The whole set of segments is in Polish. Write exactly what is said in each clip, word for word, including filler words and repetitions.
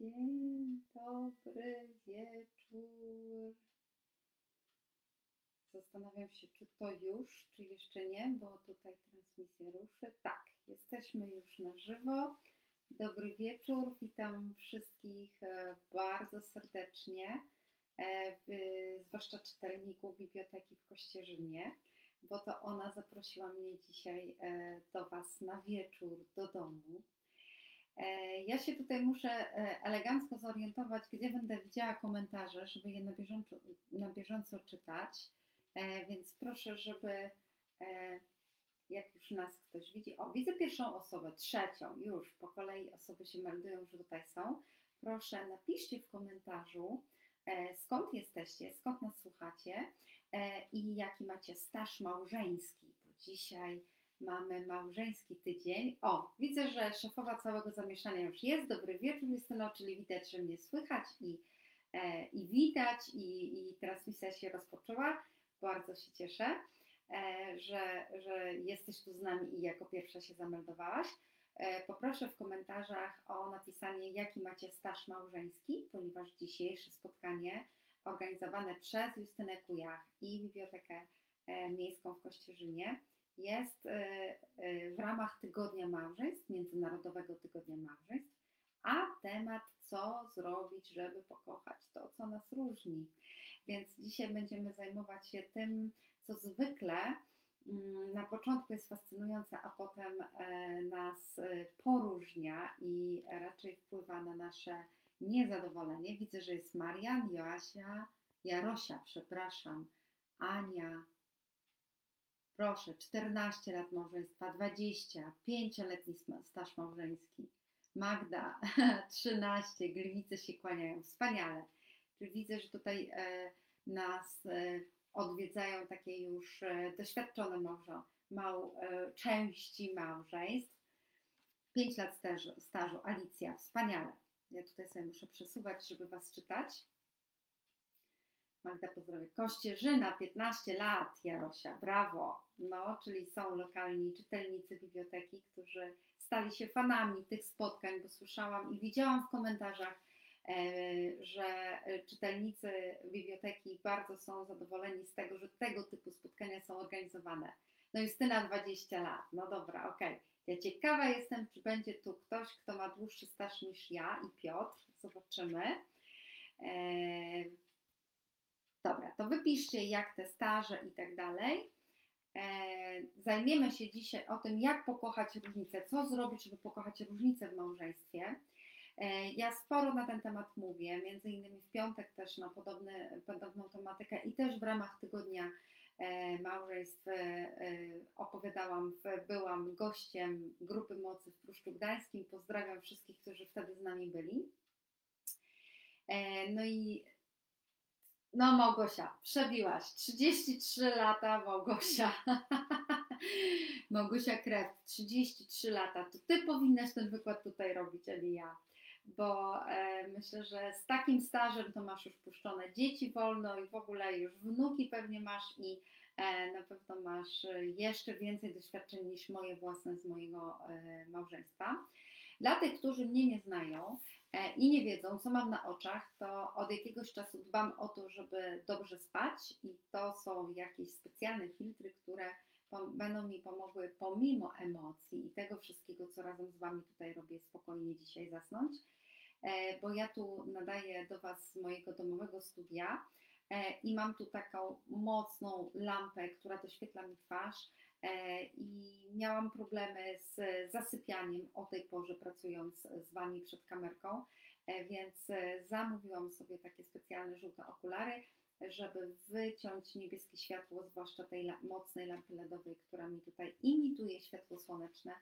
Dzień dobry, wieczór. Zastanawiam się, czy to już, czy jeszcze nie, bo tutaj transmisja ruszy. Tak, jesteśmy już na żywo. Dobry wieczór, witam wszystkich bardzo serdecznie, zwłaszcza czytelników Biblioteki w Kościerzynie, bo to ona zaprosiła mnie dzisiaj do Was na wieczór do domu. Ja się tutaj muszę elegancko zorientować, gdzie będę widziała komentarze, żeby je na bieżąco, na bieżąco czytać, więc proszę, żeby jak już nas ktoś widzi, o widzę pierwszą osobę, trzecią, już po kolei osoby się meldują, że tutaj są, proszę napiszcie w komentarzu, skąd jesteście, skąd nas słuchacie i jaki macie staż małżeński, bo dzisiaj mamy małżeński tydzień. O, widzę, że szefowa całego zamieszania już jest. Dobry wieczór, Justyno, czyli widać, że mnie słychać i, e, i widać i, i transmisja się rozpoczęła. Bardzo się cieszę, e, że, że jesteś tu z nami i jako pierwsza się zameldowałaś. E, poproszę w komentarzach o napisanie, jaki macie staż małżeński, ponieważ dzisiejsze spotkanie organizowane przez Justynę Kujach i Bibliotekę e, Miejską w Kościerzynie jest w ramach Tygodnia Małżeństw, Międzynarodowego Tygodnia Małżeństw, a temat co zrobić, żeby pokochać to, co nas różni. Więc dzisiaj będziemy zajmować się tym, co zwykle na początku jest fascynujące, a potem nas poróżnia i raczej wpływa na nasze niezadowolenie. Widzę, że jest Marian, Joasia, Jarosia, przepraszam, Ania, proszę, czternaście lat małżeństwa, dwadzieścia, pięcioletni staż małżeński, Magda, trzynaście, gliwice się kłaniają, wspaniale. Czyli widzę, że tutaj e, nas e, odwiedzają takie już e, doświadczone małża, mał, e, części małżeństw. pięć lat stażu, stażu, Alicja, wspaniale. Ja tutaj sobie muszę przesuwać, żeby Was czytać. Magda pozdrawia. Kościerzyna, piętnaście lat, Jarosia, brawo. No, czyli są lokalni czytelnicy biblioteki, którzy stali się fanami tych spotkań, bo słyszałam i widziałam w komentarzach, że czytelnicy biblioteki bardzo są zadowoleni z tego, że tego typu spotkania są organizowane. No Justyna dwadzieścia lat, no dobra, okej. Okay. Ja ciekawa jestem, czy będzie tu ktoś, kto ma dłuższy staż niż ja i Piotr, zobaczymy. Dobra, to wypiszcie jak te staże i tak dalej. Zajmiemy się dzisiaj o tym, jak pokochać różnicę, co zrobić, żeby pokochać różnicę w małżeństwie. E, ja sporo na ten temat mówię, między innymi w piątek też na podobny, podobną tematykę i też w ramach Tygodnia e, Małżeństw e, opowiadałam, w, byłam gościem Grupy Mocy w Pruszczu Gdańskim. Pozdrawiam wszystkich, którzy wtedy z nami byli. E, no i No Małgosia, przebiłaś, trzydzieści trzy lata Małgosia, Małgosia Krew, trzydzieści trzy lata, to Ty powinnaś ten wykład tutaj robić, a nie ja, bo e, myślę, że z takim stażem to masz już puszczone dzieci wolno i w ogóle już wnuki pewnie masz i e, na pewno masz jeszcze więcej doświadczeń niż moje własne z mojego e, małżeństwa. Dla tych, którzy mnie nie znają i nie wiedzą, co mam na oczach, to od jakiegoś czasu dbam o to, żeby dobrze spać i to są jakieś specjalne filtry, które będą mi pomogły pomimo emocji i tego wszystkiego, co razem z Wami tutaj robię, spokojnie dzisiaj zasnąć, bo ja tu nadaję do Was z mojego domowego studia i mam tu taką mocną lampę, która doświetla mi twarz, i miałam problemy z zasypianiem o tej porze, pracując z Wami przed kamerką, więc zamówiłam sobie takie specjalne żółte okulary, żeby wyciąć niebieskie światło, zwłaszcza tej mocnej lampy ledowej, która mi tutaj imituje światło słoneczne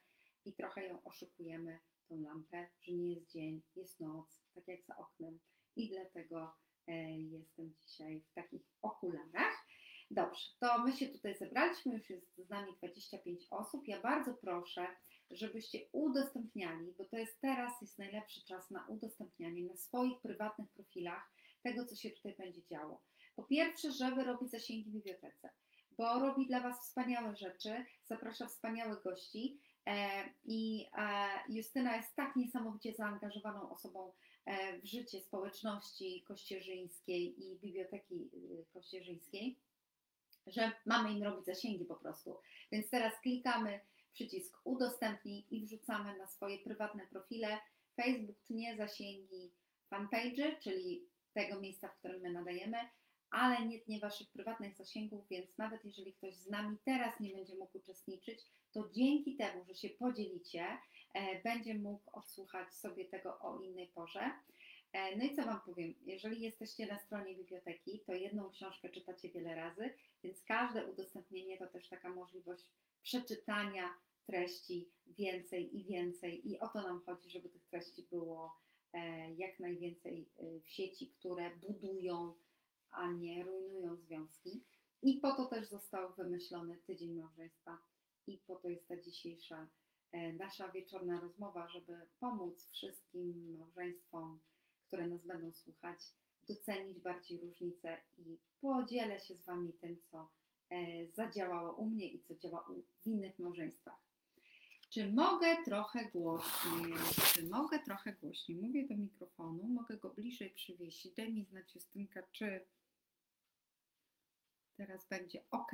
i trochę ją oszukujemy, tą lampę, że nie jest dzień, jest noc, tak jak za oknem i dlatego jestem dzisiaj w takich okularach. Dobrze, to my się tutaj zebraliśmy, już jest z nami dwadzieścia pięć osób. Ja bardzo proszę, żebyście udostępniali, bo to jest teraz jest najlepszy czas na udostępnianie na swoich prywatnych profilach tego, co się tutaj będzie działo. Po pierwsze, żeby robić zasięgi w bibliotece, bo robi dla Was wspaniałe rzeczy, zaprasza wspaniałych gości, I Justyna jest tak niesamowicie zaangażowaną osobą w życie społeczności kościerzyńskiej i biblioteki kościerzyńskiej, że mamy im robić zasięgi po prostu. Więc teraz klikamy przycisk udostępnij i wrzucamy na swoje prywatne profile Facebook, nie zasięgi fanpage, czyli tego miejsca, w którym my nadajemy, ale nie tnie waszych prywatnych zasięgów, więc nawet jeżeli ktoś z nami teraz nie będzie mógł uczestniczyć, to dzięki temu, że się podzielicie, e, będzie mógł odsłuchać sobie tego o innej porze. E, no i co wam powiem, jeżeli jesteście na stronie biblioteki, to jedną książkę czytacie wiele razy, więc każde udostępnienie to też taka możliwość przeczytania treści więcej i więcej i o to nam chodzi, żeby tych treści było e, jak najwięcej w sieci, które budują, a nie rujnują związki. I po to też został wymyślony Tydzień Małżeństwa i po to jest ta dzisiejsza e, nasza wieczorna rozmowa, żeby pomóc wszystkim małżeństwom, które nas będą słuchać, docenić bardziej różnice i podzielę się z wami tym, co e, zadziałało u mnie i co działa u, w innych małżeństwach. Czy mogę trochę głośniej? Czy mogę trochę głośniej? Mówię do mikrofonu, mogę go bliżej przywiesić. Daj mi znać, Justynka, czy teraz będzie ok.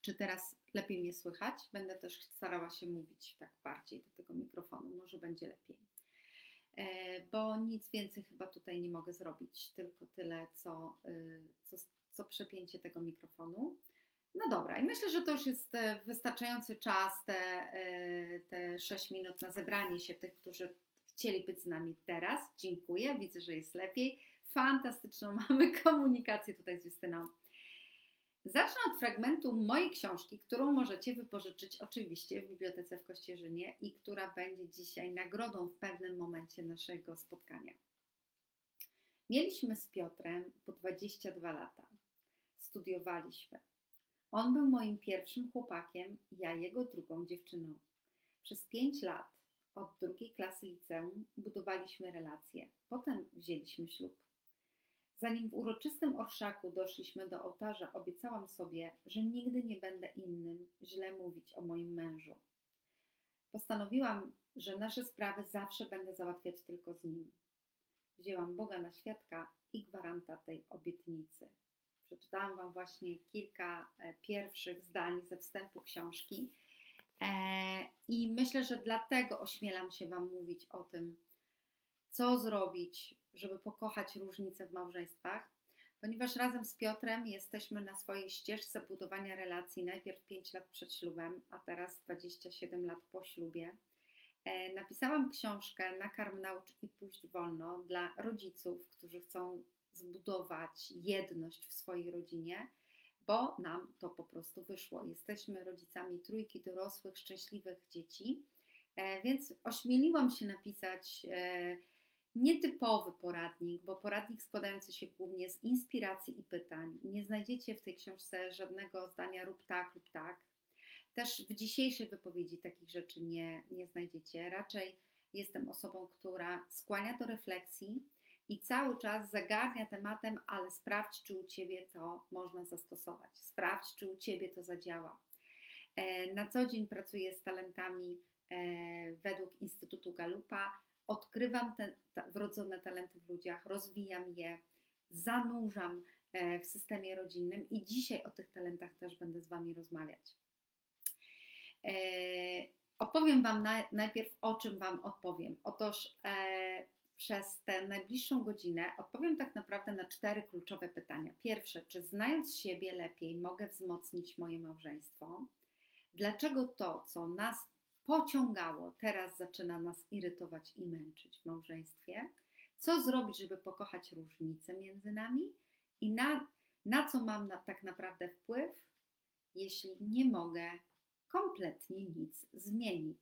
Czy teraz lepiej mnie słychać? Będę też starała się mówić tak bardziej do tego mikrofonu, może będzie lepiej. Bo nic więcej chyba tutaj nie mogę zrobić, tylko tyle, co, co, co przepięcie tego mikrofonu. No dobra, i myślę, że to już jest wystarczający czas, te, te sześć minut na zebranie się tych, którzy chcieli być z nami teraz. Dziękuję, widzę, że jest lepiej. Fantastyczną mamy komunikację tutaj z Justyną. Zacznę od fragmentu mojej książki, którą możecie wypożyczyć oczywiście w Bibliotece w Kościerzynie i która będzie dzisiaj nagrodą w pewnym momencie naszego spotkania. Mieliśmy z Piotrem po dwadzieścia dwa lata. Studiowaliśmy. On był moim pierwszym chłopakiem, ja jego drugą dziewczyną. Przez pięć lat, od drugiej klasy liceum, budowaliśmy relacje. Potem wzięliśmy ślub. Zanim w uroczystym orszaku doszliśmy do ołtarza, obiecałam sobie, że nigdy nie będę innym źle mówić o moim mężu. Postanowiłam, że nasze sprawy zawsze będę załatwiać tylko z nim. Wzięłam Boga na świadka i gwaranta tej obietnicy. Przeczytałam wam właśnie kilka pierwszych zdań ze wstępu książki i myślę, że dlatego ośmielam się wam mówić o tym, co zrobić, żeby pokochać różnice w małżeństwach, ponieważ razem z Piotrem jesteśmy na swojej ścieżce budowania relacji, najpierw pięć lat przed ślubem, a teraz dwadzieścia siedem lat po ślubie. Napisałam książkę Nakarm, naucz i puść wolno dla rodziców, którzy chcą zbudować jedność w swojej rodzinie, bo nam to po prostu wyszło. Jesteśmy rodzicami trójki dorosłych, szczęśliwych dzieci, więc ośmieliłam się napisać nietypowy poradnik, bo poradnik składający się głównie z inspiracji i pytań. Nie znajdziecie w tej książce żadnego zdania rób tak, lub tak. Też w dzisiejszej wypowiedzi takich rzeczy nie, nie znajdziecie. Raczej jestem osobą, która skłania do refleksji i cały czas zagarnia tematem, ale sprawdź, czy u ciebie to można zastosować. Sprawdź, czy u ciebie to zadziała. Na co dzień pracuję z talentami według Instytutu Gallupa. Odkrywam te wrodzone talenty w ludziach, rozwijam je, zanurzam w systemie rodzinnym i dzisiaj o tych talentach też będę z wami rozmawiać. Opowiem wam najpierw, o czym wam odpowiem. Otóż przez tę najbliższą godzinę odpowiem tak naprawdę na cztery kluczowe pytania. Pierwsze, czy znając siebie lepiej mogę wzmocnić moje małżeństwo? Dlaczego to, co nas pociągało, teraz zaczyna nas irytować i męczyć w małżeństwie? Co zrobić, żeby pokochać różnice między nami? I na, na co mam na, tak naprawdę wpływ, jeśli nie mogę kompletnie nic zmienić?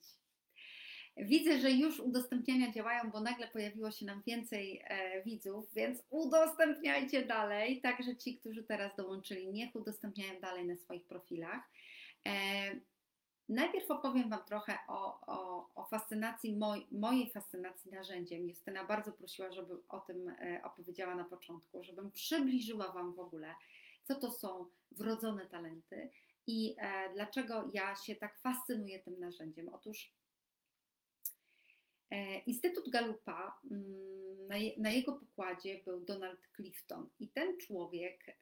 Widzę, że już udostępniania działają, bo nagle pojawiło się nam więcej e, widzów, więc udostępniajcie dalej, także ci, którzy teraz dołączyli, niech udostępniają dalej na swoich profilach. E, najpierw opowiem wam trochę o, o, o fascynacji, moj, mojej fascynacji narzędziem. Justyna bardzo prosiła, żebym o tym e, opowiedziała na początku, żebym przybliżyła wam w ogóle, co to są wrodzone talenty I e, dlaczego ja się tak fascynuję tym narzędziem? Otóż e, Instytut Gallupa, m, na, je, na jego pokładzie był Donald Clifton i ten człowiek e,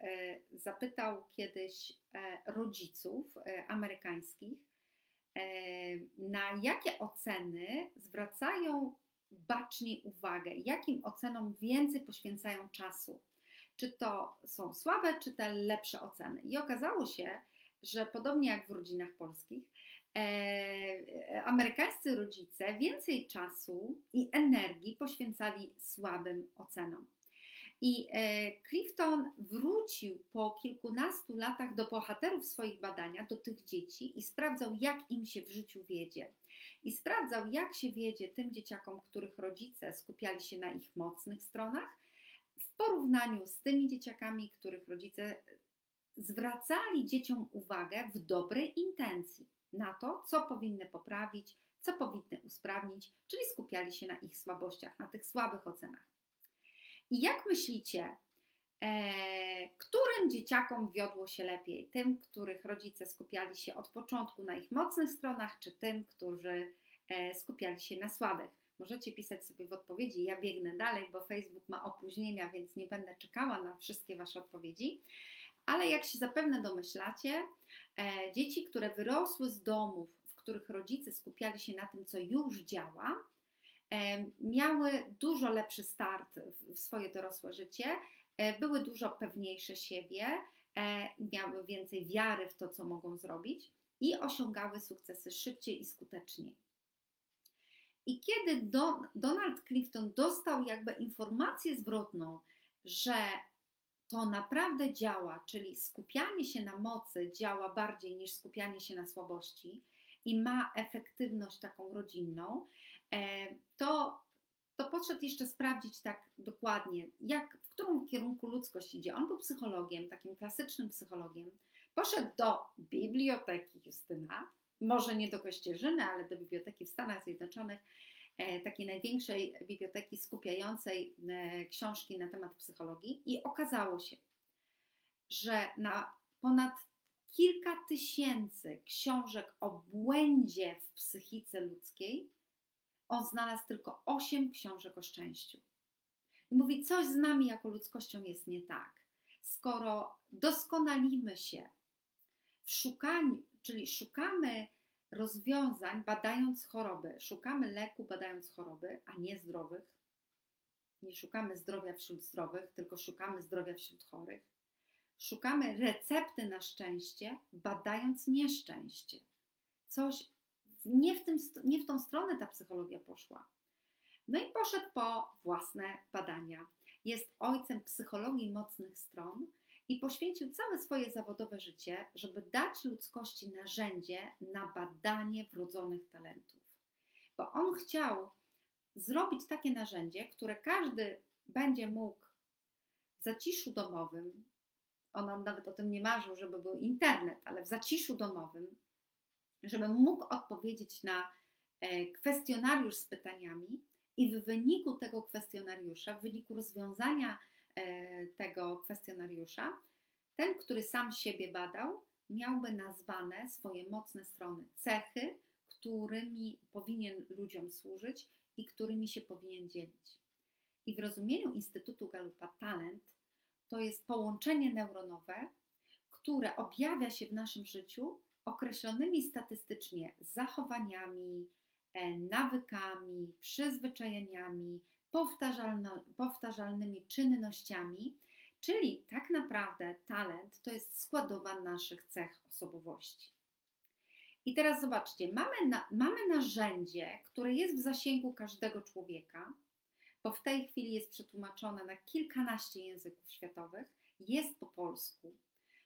zapytał kiedyś e, rodziców e, amerykańskich, e, na jakie oceny zwracają bacznie uwagę, jakim ocenom więcej poświęcają czasu. Czy to są słabe, czy te lepsze oceny. I okazało się, że podobnie jak w rodzinach polskich, e, amerykańscy rodzice więcej czasu i energii poświęcali słabym ocenom. I e, Clifton wrócił po kilkunastu latach do bohaterów swoich badania, do tych dzieci i sprawdzał, jak im się w życiu wiedzie. I sprawdzał, jak się wiedzie tym dzieciakom, których rodzice skupiali się na ich mocnych stronach, w porównaniu z tymi dzieciakami, których rodzice zwracali dzieciom uwagę w dobrej intencji na to, co powinny poprawić, co powinny usprawnić, czyli skupiali się na ich słabościach, na tych słabych ocenach. I jak myślicie, e, którym dzieciakom wiodło się lepiej? Tym, których rodzice skupiali się od początku na ich mocnych stronach, czy tym, którzy e, skupiali się na słabych? Możecie pisać sobie w odpowiedzi, ja biegnę dalej, bo Facebook ma opóźnienia, więc nie będę czekała na wszystkie Wasze odpowiedzi. Ale jak się zapewne domyślacie, e, dzieci, które wyrosły z domów, w których rodzice skupiali się na tym, co już działa, e, miały dużo lepszy start w, w swoje dorosłe życie, e, były dużo pewniejsze siebie, e, miały więcej wiary w to, co mogą zrobić i osiągały sukcesy szybciej i skuteczniej. I kiedy Don, Donald Clifton dostał jakby informację zwrotną, że to naprawdę działa, czyli skupianie się na mocy działa bardziej niż skupianie się na słabości i ma efektywność taką rodzinną, to, to podszedł jeszcze sprawdzić tak dokładnie, jak, w którym kierunku ludzkość idzie. On był psychologiem, takim klasycznym psychologiem. Poszedł do biblioteki Justyna, może nie do Kościerzyny, ale do biblioteki w Stanach Zjednoczonych, takiej największej biblioteki skupiającej książki na temat psychologii i okazało się, że na ponad kilka tysięcy książek o błędzie w psychice ludzkiej on znalazł tylko osiem książek o szczęściu. I mówi, coś z nami jako ludzkością jest nie tak. Skoro doskonalimy się w szukaniu, czyli szukamy rozwiązań badając choroby, szukamy leku badając choroby, a nie zdrowych, nie szukamy zdrowia wśród zdrowych, tylko szukamy zdrowia wśród chorych, szukamy recepty na szczęście, badając nieszczęście. Coś nie w, tym, nie w tą stronę ta psychologia poszła. No i poszedł po własne badania. Jest ojcem psychologii mocnych stron, i poświęcił całe swoje zawodowe życie, żeby dać ludzkości narzędzie na badanie wrodzonych talentów. Bo on chciał zrobić takie narzędzie, które każdy będzie mógł w zaciszu domowym, on nawet o tym nie marzył, żeby był internet, ale w zaciszu domowym, żeby mógł odpowiedzieć na kwestionariusz z pytaniami i w wyniku tego kwestionariusza, w wyniku rozwiązania tego kwestionariusza, ten, który sam siebie badał, miałby nazwane swoje mocne strony, cechy, którymi powinien ludziom służyć i którymi się powinien dzielić. I w rozumieniu Instytutu Gallupa talent to jest połączenie neuronowe, które objawia się w naszym życiu określonymi statystycznie zachowaniami, nawykami, przyzwyczajeniami, powtarzalnymi czynnościami, czyli tak naprawdę talent to jest składowa naszych cech osobowości. I teraz zobaczcie, mamy, na, mamy narzędzie, które jest w zasięgu każdego człowieka, bo w tej chwili jest przetłumaczone na kilkanaście języków światowych, jest po polsku.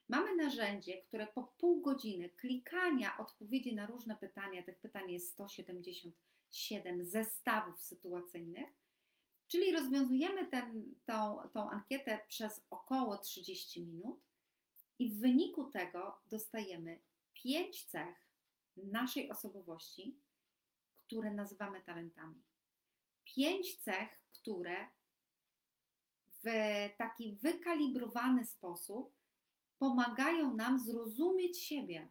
Mamy narzędzie, które po pół godziny klikania odpowiedzi na różne pytania, tych pytań jest sto siedemdziesiąt siedem zestawów sytuacyjnych, czyli rozwiązujemy ten, tą, tą ankietę przez około trzydzieści minut i w wyniku tego dostajemy pięć cech naszej osobowości, które nazywamy talentami. Pięć cech, które w taki wykalibrowany sposób pomagają nam zrozumieć siebie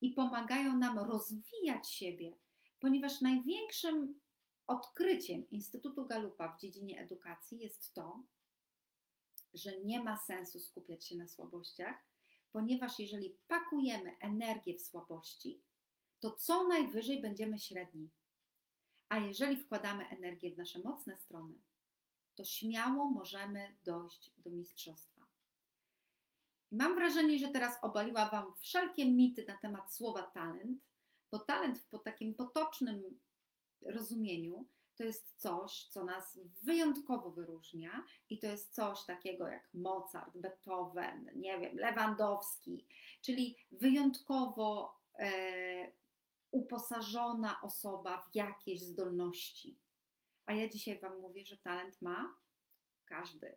i pomagają nam rozwijać siebie, ponieważ największym odkryciem Instytutu Gallupa w dziedzinie edukacji jest to, że nie ma sensu skupiać się na słabościach, ponieważ jeżeli pakujemy energię w słabości, to co najwyżej będziemy średni. A jeżeli wkładamy energię w nasze mocne strony, to śmiało możemy dojść do mistrzostwa. Mam wrażenie, że teraz obaliła Wam wszelkie mity na temat słowa talent, bo talent w takim potocznym rozumieniu to jest coś, co nas wyjątkowo wyróżnia i to jest coś takiego jak Mozart, Beethoven, nie wiem, Lewandowski, czyli wyjątkowo e, uposażona osoba w jakieś zdolności. A ja dzisiaj Wam mówię, że talent ma każdy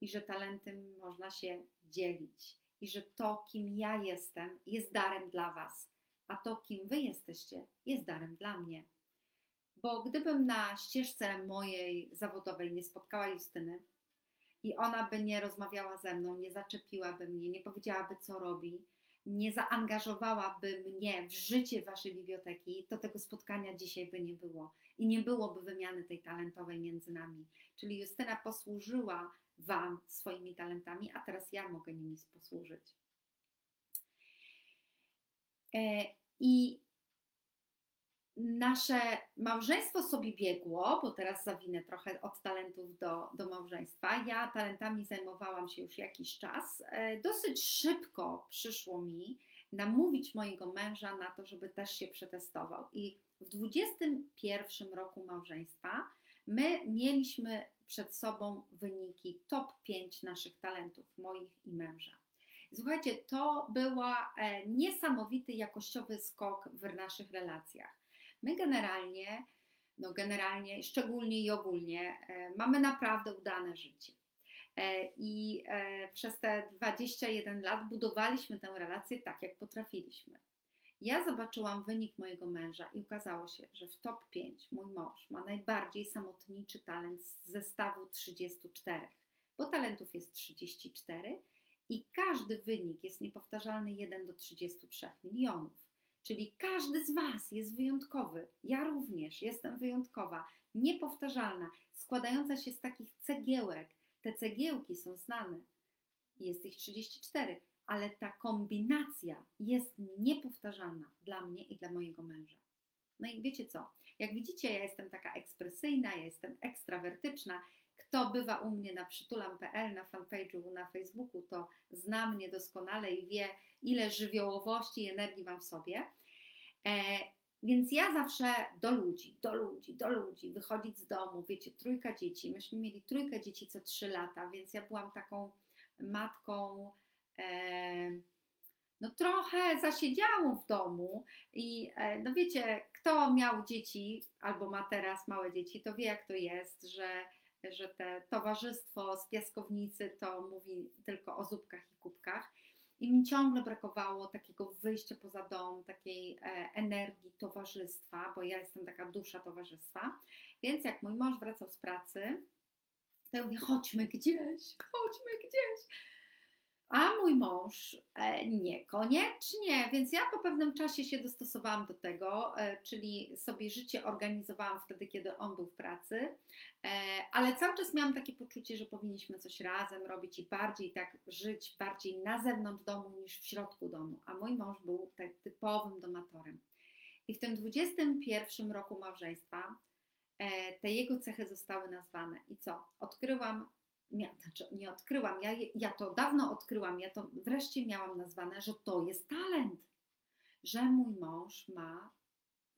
i że talentem można się dzielić i że to, kim ja jestem, jest darem dla Was, a to, kim Wy jesteście, jest darem dla mnie. Bo gdybym na ścieżce mojej zawodowej nie spotkała Justyny i ona by nie rozmawiała ze mną, nie zaczepiłaby mnie, nie powiedziałaby, co robi, nie zaangażowałaby mnie w życie Waszej biblioteki, to tego spotkania dzisiaj by nie było i nie byłoby wymiany tej talentowej między nami. Czyli Justyna posłużyła Wam swoimi talentami, a teraz ja mogę nimi posłużyć. I nasze małżeństwo sobie biegło, bo teraz zawinę trochę od talentów do, do małżeństwa. Ja talentami zajmowałam się już jakiś czas. Dosyć szybko przyszło mi namówić mojego męża na to, żeby też się przetestował. I w dwudziestym pierwszym roku małżeństwa my mieliśmy przed sobą wyniki top pięć naszych talentów, moich i męża. Słuchajcie, to był niesamowity jakościowy skok w naszych relacjach. My generalnie, no generalnie, szczególnie i ogólnie e, mamy naprawdę udane życie e, i e, przez te dwadzieścia jeden lat budowaliśmy tę relację tak, jak potrafiliśmy. Ja zobaczyłam wynik mojego męża i okazało się, że w top pięć mój mąż ma najbardziej samotniczy talent z zestawu trzydziestu czterech, bo talentów jest trzydzieści cztery i każdy wynik jest niepowtarzalny jeden do trzydziestu trzech milionów. Czyli każdy z Was jest wyjątkowy, ja również jestem wyjątkowa, niepowtarzalna, składająca się z takich cegiełek. Te cegiełki są znane, jest ich trzydzieści cztery, ale ta kombinacja jest niepowtarzalna dla mnie i dla mojego męża. No i wiecie co, jak widzicie, ja jestem taka ekspresyjna, ja jestem ekstrawertyczna. Kto bywa u mnie na przytulam kropka pe el, na fanpage'u, na Facebooku, to zna mnie doskonale i wie, ile żywiołowości i energii mam w sobie. E, więc ja zawsze do ludzi, do ludzi, do ludzi, wychodzić z domu, wiecie, trójka dzieci. Myśmy mieli trójkę dzieci co trzy lata, więc ja byłam taką matką, e, no trochę zasiedziałą w domu i e, no wiecie, kto miał dzieci albo ma teraz małe dzieci, to wie, jak to jest, że że te towarzystwo z piaskownicy to mówi tylko o zupkach i kubkach i mi ciągle brakowało takiego wyjścia poza dom, takiej e, energii towarzystwa, bo ja jestem taka dusza towarzystwa, więc jak mój mąż wracał z pracy, to ja mówię, chodźmy gdzieś, chodźmy gdzieś. A mój mąż e, niekoniecznie, więc ja po pewnym czasie się dostosowałam do tego, e, czyli sobie życie organizowałam wtedy, kiedy on był w pracy, e, ale cały czas miałam takie poczucie, że powinniśmy coś razem robić i bardziej tak żyć, bardziej na zewnątrz domu niż w środku domu, a mój mąż był tak typowym domatorem. I w tym dwudziestym pierwszym roku małżeństwa e, te jego cechy zostały nazwane i co? Odkryłam Nie, znaczy nie odkryłam, ja, ja to dawno odkryłam, ja to wreszcie miałam nazwane, że to jest talent, że mój mąż ma,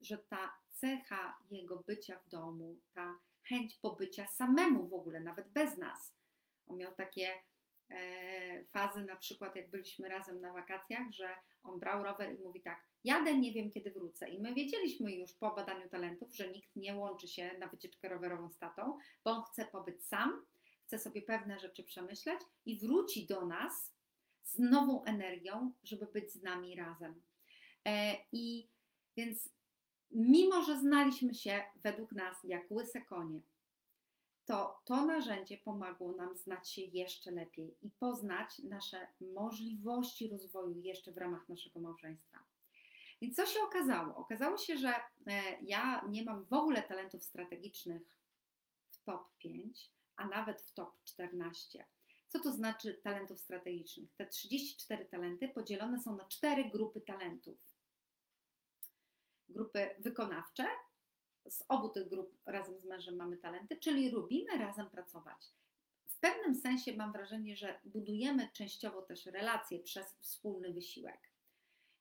że ta cecha jego bycia w domu, ta chęć pobycia samemu w ogóle, nawet bez nas. On miał takie e, fazy, na przykład jak byliśmy razem na wakacjach, że on brał rower i mówi tak, jadę, nie wiem kiedy wrócę. I my wiedzieliśmy już po badaniu talentów, że nikt nie łączy się na wycieczkę rowerową z tatą, bo on chce pobyć sam, chce sobie pewne rzeczy przemyśleć i wróci do nas z nową energią, żeby być z nami razem. E, I więc mimo, że znaliśmy się według nas jak łyse konie, to to narzędzie pomogło nam znać się jeszcze lepiej i poznać nasze możliwości rozwoju jeszcze w ramach naszego małżeństwa. I co się okazało? Okazało się, że ja nie mam w ogóle talentów strategicznych w top pięć, a nawet w top czternaście. Co to znaczy talentów strategicznych? Te trzydzieści cztery talenty podzielone są na cztery grupy talentów. Grupy wykonawcze. Z obu tych grup razem z mężem mamy talenty, czyli lubimy razem pracować. W pewnym sensie mam wrażenie, że budujemy częściowo też relacje przez wspólny wysiłek.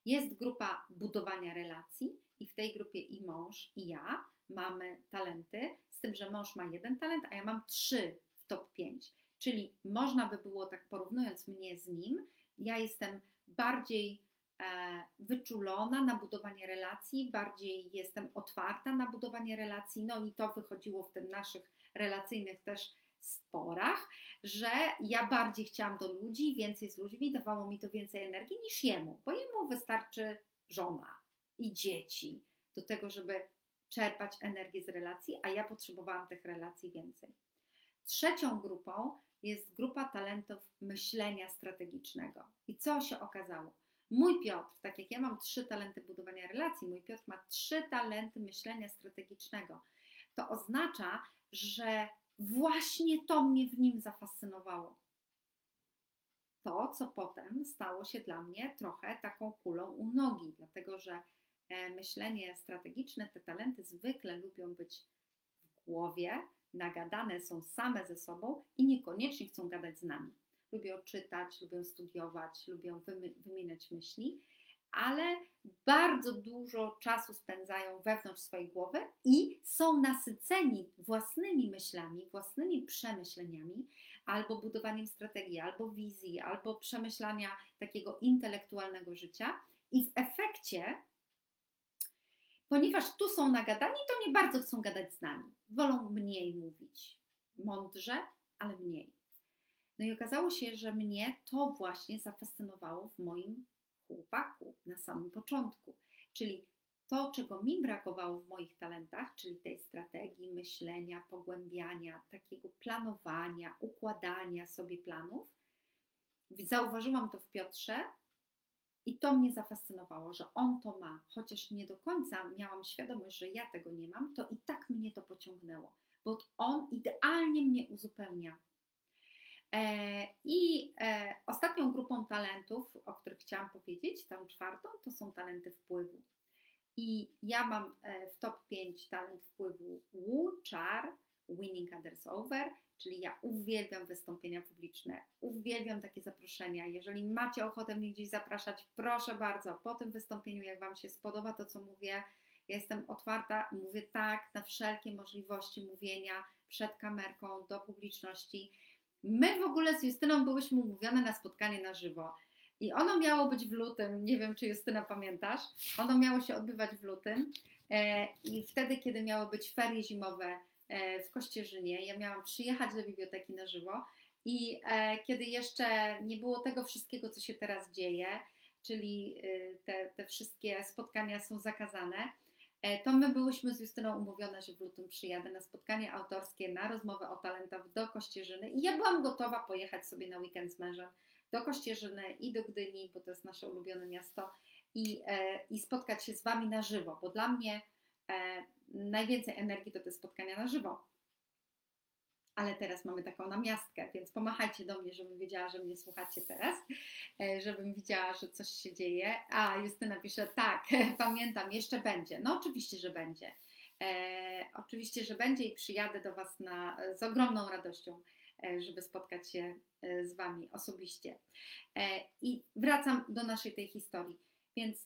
Jest grupa budowania relacji i w tej grupie i mąż, i ja mamy talenty, z tym, że mąż ma jeden talent, a ja mam trzy w top pięć. Czyli można by było, tak porównując mnie z nim, ja jestem bardziej e, wyczulona na budowanie relacji, bardziej jestem otwarta na budowanie relacji, no i to wychodziło w tym naszych relacyjnych też sporach, że ja bardziej chciałam do ludzi, więcej z ludźmi, dawało mi to więcej energii niż jemu, bo jemu wystarczy żona i dzieci do tego, żeby czerpać energię z relacji, a ja potrzebowałam tych relacji więcej. Trzecią grupą jest grupa talentów myślenia strategicznego. I co się okazało? Mój Piotr, tak jak ja mam trzy talenty budowania relacji, mój Piotr ma trzy talenty myślenia strategicznego. To oznacza, że właśnie to mnie w nim zafascynowało. To, co potem stało się dla mnie trochę taką kulą u nogi, dlatego że myślenie strategiczne, te talenty zwykle lubią być w głowie, nagadane są same ze sobą i niekoniecznie chcą gadać z nami. Lubią czytać, lubią studiować, lubią wymieniać myśli, ale bardzo dużo czasu spędzają wewnątrz swojej głowy i są nasyceni własnymi myślami, własnymi przemyśleniami, albo budowaniem strategii, albo wizji, albo przemyślania takiego intelektualnego życia i w efekcie, ponieważ tu są nagadani, to nie bardzo chcą gadać z nami. Wolą mniej mówić. Mądrze, ale mniej. No i okazało się, że mnie to właśnie zafascynowało w moim chłopaku na samym początku. Czyli to, czego mi brakowało w moich talentach, czyli tej strategii, myślenia, pogłębiania, takiego planowania, układania sobie planów. Zauważyłam to w Piotrze. I to mnie zafascynowało, że on to ma, chociaż nie do końca miałam świadomość, że ja tego nie mam, to i tak mnie to pociągnęło, bo on idealnie mnie uzupełnia. E, I e, ostatnią grupą talentów, o których chciałam powiedzieć, tą czwartą, to są talenty wpływu. I ja mam e, w top pięć talent wpływu Wu, czar, winning others over, czyli ja uwielbiam wystąpienia publiczne, uwielbiam takie zaproszenia. Jeżeli macie ochotę mnie gdzieś zapraszać, proszę bardzo, po tym wystąpieniu, jak Wam się spodoba to, co mówię, ja jestem otwarta, mówię tak na wszelkie możliwości mówienia przed kamerką, do publiczności. My w ogóle z Justyną byłyśmy umówione na spotkanie na żywo i ono miało być w lutym, nie wiem, czy Justyna pamiętasz, ono miało się odbywać w lutym e, i wtedy, kiedy miały być ferie zimowe w Kościerzynie. Ja miałam przyjechać do biblioteki na żywo i e, kiedy jeszcze nie było tego wszystkiego, co się teraz dzieje, czyli e, te, te wszystkie spotkania są zakazane, e, to my byłyśmy z Justyną umówione, że w lutym przyjadę na spotkanie autorskie, na rozmowę o talentach do Kościerzyny i ja byłam gotowa pojechać sobie na weekend z mężem do Kościerzyny i do Gdyni, bo to jest nasze ulubione miasto i, e, i spotkać się z Wami na żywo, bo dla mnie e, najwięcej energii to te spotkania na żywo. Ale teraz mamy taką namiastkę, więc pomachajcie do mnie, żebym wiedziała, że mnie słuchacie teraz, żebym widziała, że coś się dzieje. A, Justyna pisze, tak, pamiętam, jeszcze będzie. No oczywiście, że będzie. E, oczywiście, że będzie i przyjadę do Was na, z ogromną radością, żeby spotkać się z Wami osobiście. E, I wracam do naszej tej historii. Więc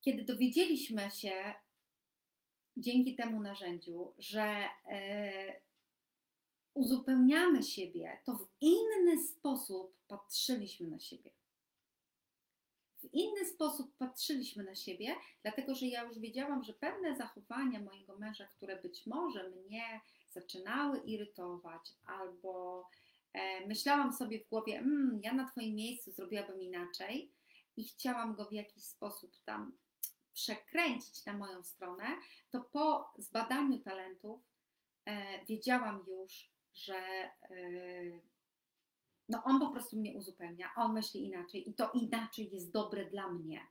kiedy dowiedzieliśmy się, dzięki temu narzędziu, że e, uzupełniamy siebie, to w inny sposób patrzyliśmy na siebie. W inny sposób patrzyliśmy na siebie, dlatego że ja już wiedziałam, że pewne zachowania mojego męża, które być może mnie zaczynały irytować, albo e, myślałam sobie w głowie, mmm, ja na Twoim miejscu zrobiłabym inaczej i chciałam go w jakiś sposób tam przekręcić na moją stronę, to po zbadaniu talentów wiedziałam już, że no on po prostu mnie uzupełnia, on myśli inaczej i to inaczej jest dobre dla mnie.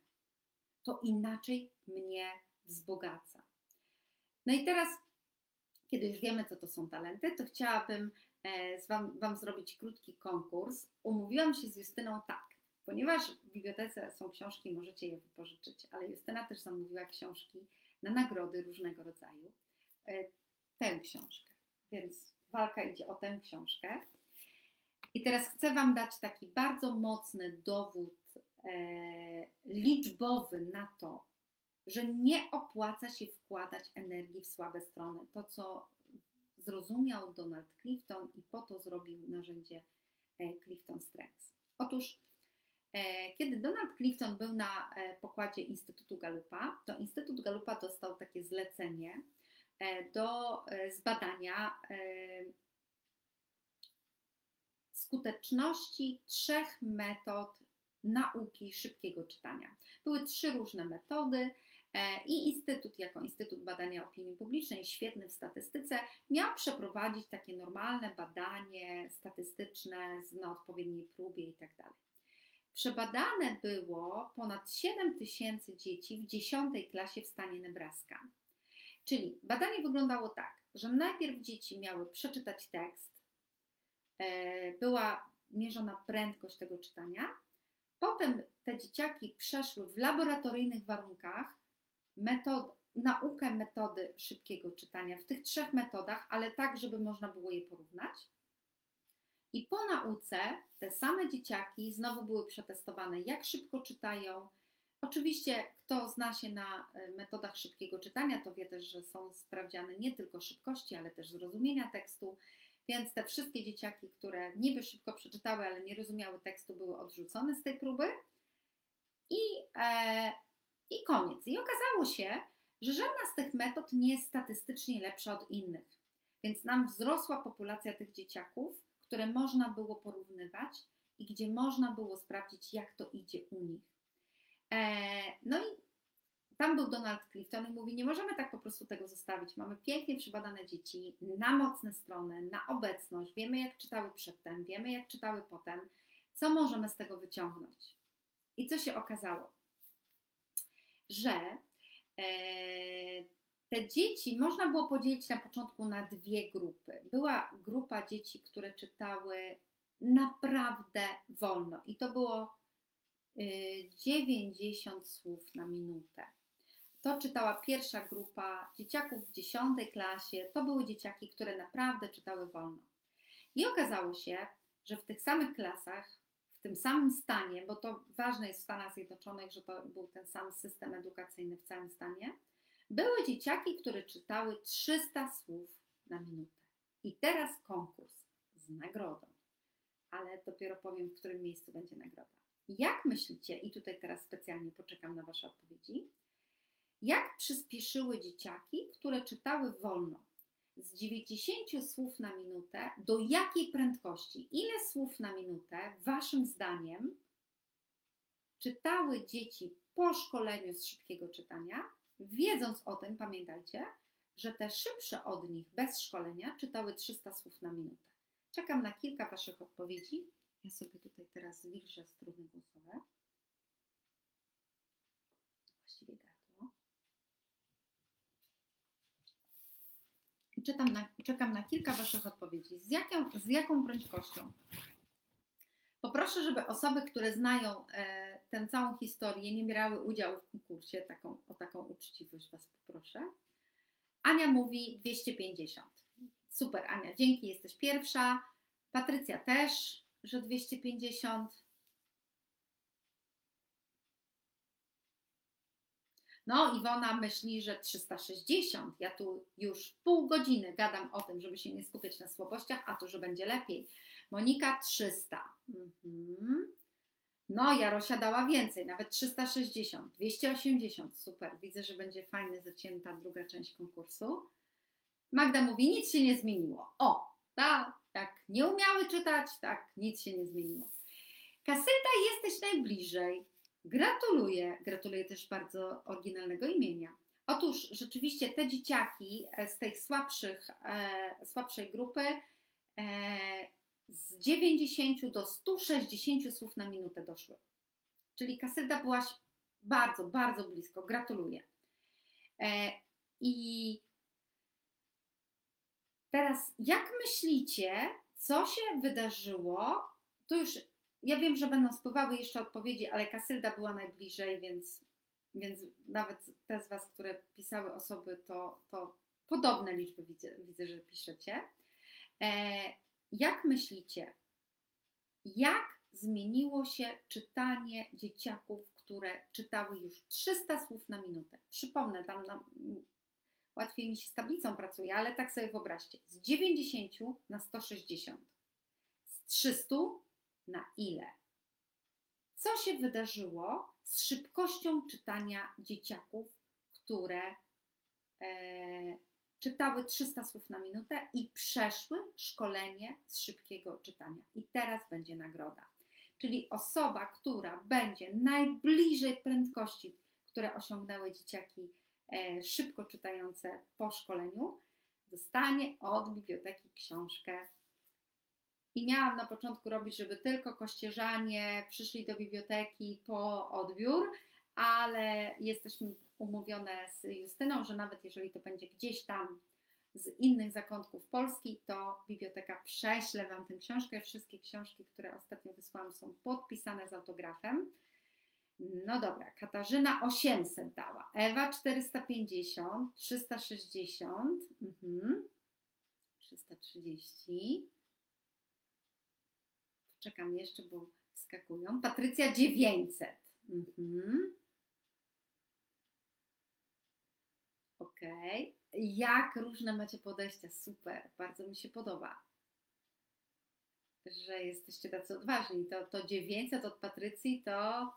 To inaczej mnie wzbogaca. No i teraz, kiedy już wiemy, co to są talenty, to chciałabym z wam, wam zrobić krótki konkurs. Umówiłam się z Justyną tak, ponieważ w bibliotece są książki, możecie je wypożyczyć, ale Justyna też zamówiła książki na nagrody różnego rodzaju. Tę książkę, więc walka idzie o tę książkę. I teraz chcę wam dać taki bardzo mocny dowód e, liczbowy na to, że nie opłaca się wkładać energii w słabe strony. To, co zrozumiał Donald Clifton i po to zrobił narzędzie CliftonStrengths. Otóż, e, kiedy Donald Clifton był na e, pokładzie Instytutu Gallupa, to Instytut Gallupa dostał takie zlecenie e, do e, zbadania e, skuteczności trzech metod nauki szybkiego czytania. Były trzy różne metody i Instytut, jako Instytut Badania Opinii Publicznej, świetny w statystyce, miał przeprowadzić takie normalne badanie statystyczne na odpowiedniej próbie itd. Przebadane było ponad siedem tysięcy dzieci w dziesiątej klasie w stanie Nebraska. Czyli badanie wyglądało tak, że najpierw dzieci miały przeczytać tekst, była mierzona prędkość tego czytania. Potem te dzieciaki przeszły w laboratoryjnych warunkach metod, naukę metody szybkiego czytania w tych trzech metodach, ale tak, żeby można było je porównać. I po nauce te same dzieciaki znowu były przetestowane, jak szybko czytają. Oczywiście kto zna się na metodach szybkiego czytania, to wie też, że są sprawdziane nie tylko szybkości, ale też zrozumienia tekstu. Więc te wszystkie dzieciaki, które niby szybko przeczytały, ale nie rozumiały tekstu, były odrzucone z tej próby i, e, i koniec. I okazało się, że żadna z tych metod nie jest statystycznie lepsza od innych. Więc nam wzrosła populacja tych dzieciaków, które można było porównywać i gdzie można było sprawdzić, jak to idzie u nich. E, no i tam był Donald Clifton i mówi, nie możemy tak po prostu tego zostawić. Mamy pięknie przebadane dzieci, na mocne strony, na obecność. Wiemy, jak czytały przedtem, wiemy, jak czytały potem. Co możemy z tego wyciągnąć? I co się okazało? Że e, te dzieci można było podzielić na początku na dwie grupy. Była grupa dzieci, które czytały naprawdę wolno. I to było e, dziewięćdziesiąt słów na minutę. To czytała pierwsza grupa dzieciaków w dziesiątej klasie. To były dzieciaki, które naprawdę czytały wolno. I okazało się, że w tych samych klasach, w tym samym stanie, bo to ważne jest w Stanach Zjednoczonych, że to był ten sam system edukacyjny w całym stanie, były dzieciaki, które czytały trzysta słów na minutę. I teraz konkurs z nagrodą. Ale dopiero powiem, w którym miejscu będzie nagroda. Jak myślicie, i tutaj teraz specjalnie poczekam na wasze odpowiedzi, jak przyspieszyły dzieciaki, które czytały wolno? Z dziewięćdziesięciu słów na minutę do jakiej prędkości? Ile słów na minutę, waszym zdaniem, czytały dzieci po szkoleniu z szybkiego czytania, wiedząc o tym, pamiętajcie, że te szybsze od nich, bez szkolenia, czytały trzysta słów na minutę. Czekam na kilka waszych odpowiedzi. Ja sobie tutaj teraz zbliżę struny głosowe. Właściwie tak. Czekam na, czekam na kilka waszych odpowiedzi. Z jaką, z jaką prędkością? Poproszę, żeby osoby, które znają e, tę całą historię, nie brały udziału w konkursie. Taką, o taką uczciwość was poproszę. Ania mówi dwieście pięćdziesiąt. Super, Ania, dzięki, jesteś pierwsza. Patrycja też, że dwieście pięćdziesiąt. No, Iwona myśli, że trzysta sześćdziesiąt. Ja tu już pół godziny gadam o tym, żeby się nie skupiać na słabościach, a to, że będzie lepiej. Monika trzysta. Mhm. No, Jarosia dała więcej, nawet trzysta sześćdziesiąt, dwieście osiemdziesiąt. Super, widzę, że będzie fajnie zacięta druga część konkursu. Magda mówi, nic się nie zmieniło. O, tak, tak, nie umiały czytać, tak, nic się nie zmieniło. Kasylda, jesteś najbliżej. Gratuluję, gratuluję też bardzo oryginalnego imienia. Otóż rzeczywiście te dzieciaki z tej słabszych, słabszej grupy z dziewięćdziesięciu do stu sześćdziesięciu słów na minutę doszły. Czyli Kasylda, byłaś bardzo, bardzo blisko. Gratuluję. I teraz jak myślicie, co się wydarzyło? To już ja wiem, że będą spływały jeszcze odpowiedzi, ale Kasylda była najbliżej, więc, więc nawet te z Was, które pisały osoby, to, to podobne liczby widzę, widzę, że piszecie. E, jak myślicie, jak zmieniło się czytanie dzieciaków, które czytały już trzysta słów na minutę? Przypomnę, tam na, łatwiej mi się z tablicą pracuje, ale tak sobie wyobraźcie. Z dziewięćdziesięciu na sto sześćdziesiąt. Z trzystu na ile? Co się wydarzyło z szybkością czytania dzieciaków, które e, czytały trzysta słów na minutę i przeszły szkolenie z szybkiego czytania? I teraz będzie nagroda. Czyli osoba, która będzie najbliżej prędkości, które osiągnęły dzieciaki e, szybko czytające po szkoleniu, dostanie od biblioteki książkę. I miałam na początku robić, żeby tylko kościerzanie przyszli do biblioteki po odbiór, ale jesteśmy umówione z Justyną, że nawet jeżeli to będzie gdzieś tam z innych zakątków Polski, to biblioteka prześle Wam tę książkę. Wszystkie książki, które ostatnio wysłałam, są podpisane z autografem. No dobra, Katarzyna osiemset dała, Ewa czterysta pięćdziesiąt, trzysta sześćdziesiąt, mhm, trzysta trzydzieści. Czekam jeszcze, bo skakują. Patrycja dziewięćset. Mhm. Okej. Okay. Jak różne macie podejścia. Super. Bardzo mi się podoba, że jesteście tacy odważni. To, to dziewięćset od Patrycji to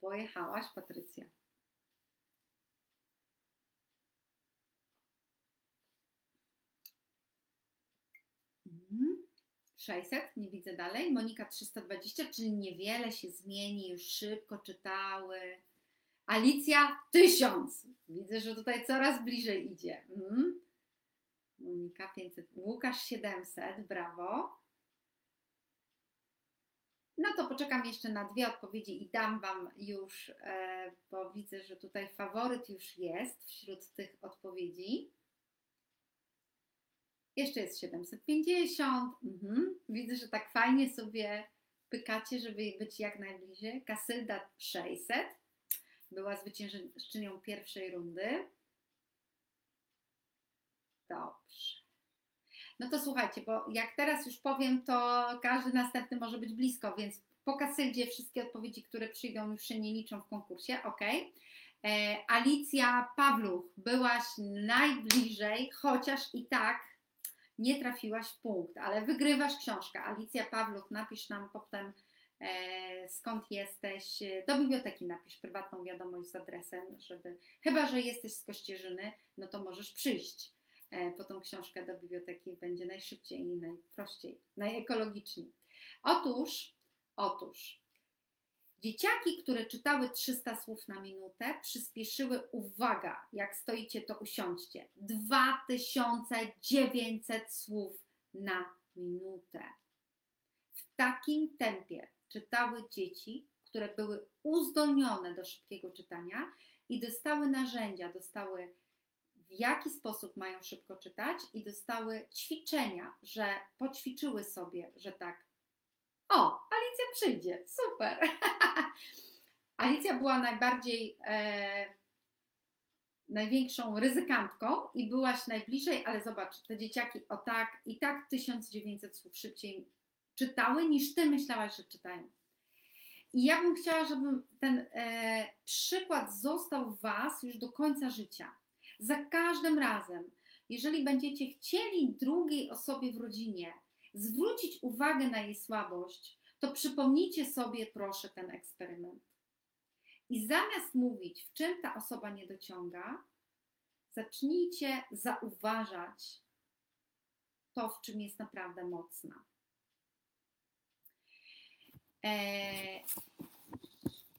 pojechałaś, Patrycja. sześćset, nie widzę dalej. Monika trzysta dwadzieścia, czyli niewiele się zmieni, już szybko czytały. Alicja tysiąc. Widzę, że tutaj coraz bliżej idzie. Mm. Monika pięćset, Łukasz siedemset, brawo. No to poczekam jeszcze na dwie odpowiedzi i dam Wam już, bo widzę, że tutaj faworyt już jest wśród tych odpowiedzi. Jeszcze jest siedemset pięćdziesiąt. Mhm. Widzę, że tak fajnie sobie pykacie, żeby być jak najbliżej. Kasylda sześćset. Była zwycięzczynią pierwszej rundy. Dobrze. No to słuchajcie, bo jak teraz już powiem, to każdy następny może być blisko, więc po Kasyldzie wszystkie odpowiedzi, które przyjdą, już się nie liczą w konkursie. Ok. E, Alicja Pawluch. Byłaś najbliżej, chociaż i tak nie trafiłaś w punkt, ale wygrywasz książkę. Alicja Pawluch, napisz nam potem, e, skąd jesteś. Do biblioteki napisz prywatną wiadomość z adresem, żeby, chyba że jesteś z Kościerzyny, no to możesz przyjść e, po tą książkę do biblioteki. Będzie najszybciej i najprościej, najekologiczniej. Otóż, otóż, dzieciaki, które czytały trzysta słów na minutę, przyspieszyły, uwaga, jak stoicie, to usiądźcie, dwa tysiące dziewięćset słów na minutę. W takim tempie czytały dzieci, które były uzdolnione do szybkiego czytania i dostały narzędzia, dostały w jaki sposób mają szybko czytać i dostały ćwiczenia, że poćwiczyły sobie, że tak, o, Alicja przyjdzie, super. Alicja była najbardziej, e, największą ryzykantką i byłaś najbliżej, ale zobacz, te dzieciaki o tak i tak tysiąc dziewięćset słów szybciej czytały, niż Ty myślałaś, że czytają. I ja bym chciała, żeby ten e, przykład został w Was już do końca życia. Za każdym razem, jeżeli będziecie chcieli drugiej osobie w rodzinie zwrócić uwagę na jej słabość, to przypomnijcie sobie, proszę, ten eksperyment. I zamiast mówić, w czym ta osoba nie dociąga, zacznijcie zauważać to, w czym jest naprawdę mocna. Eee,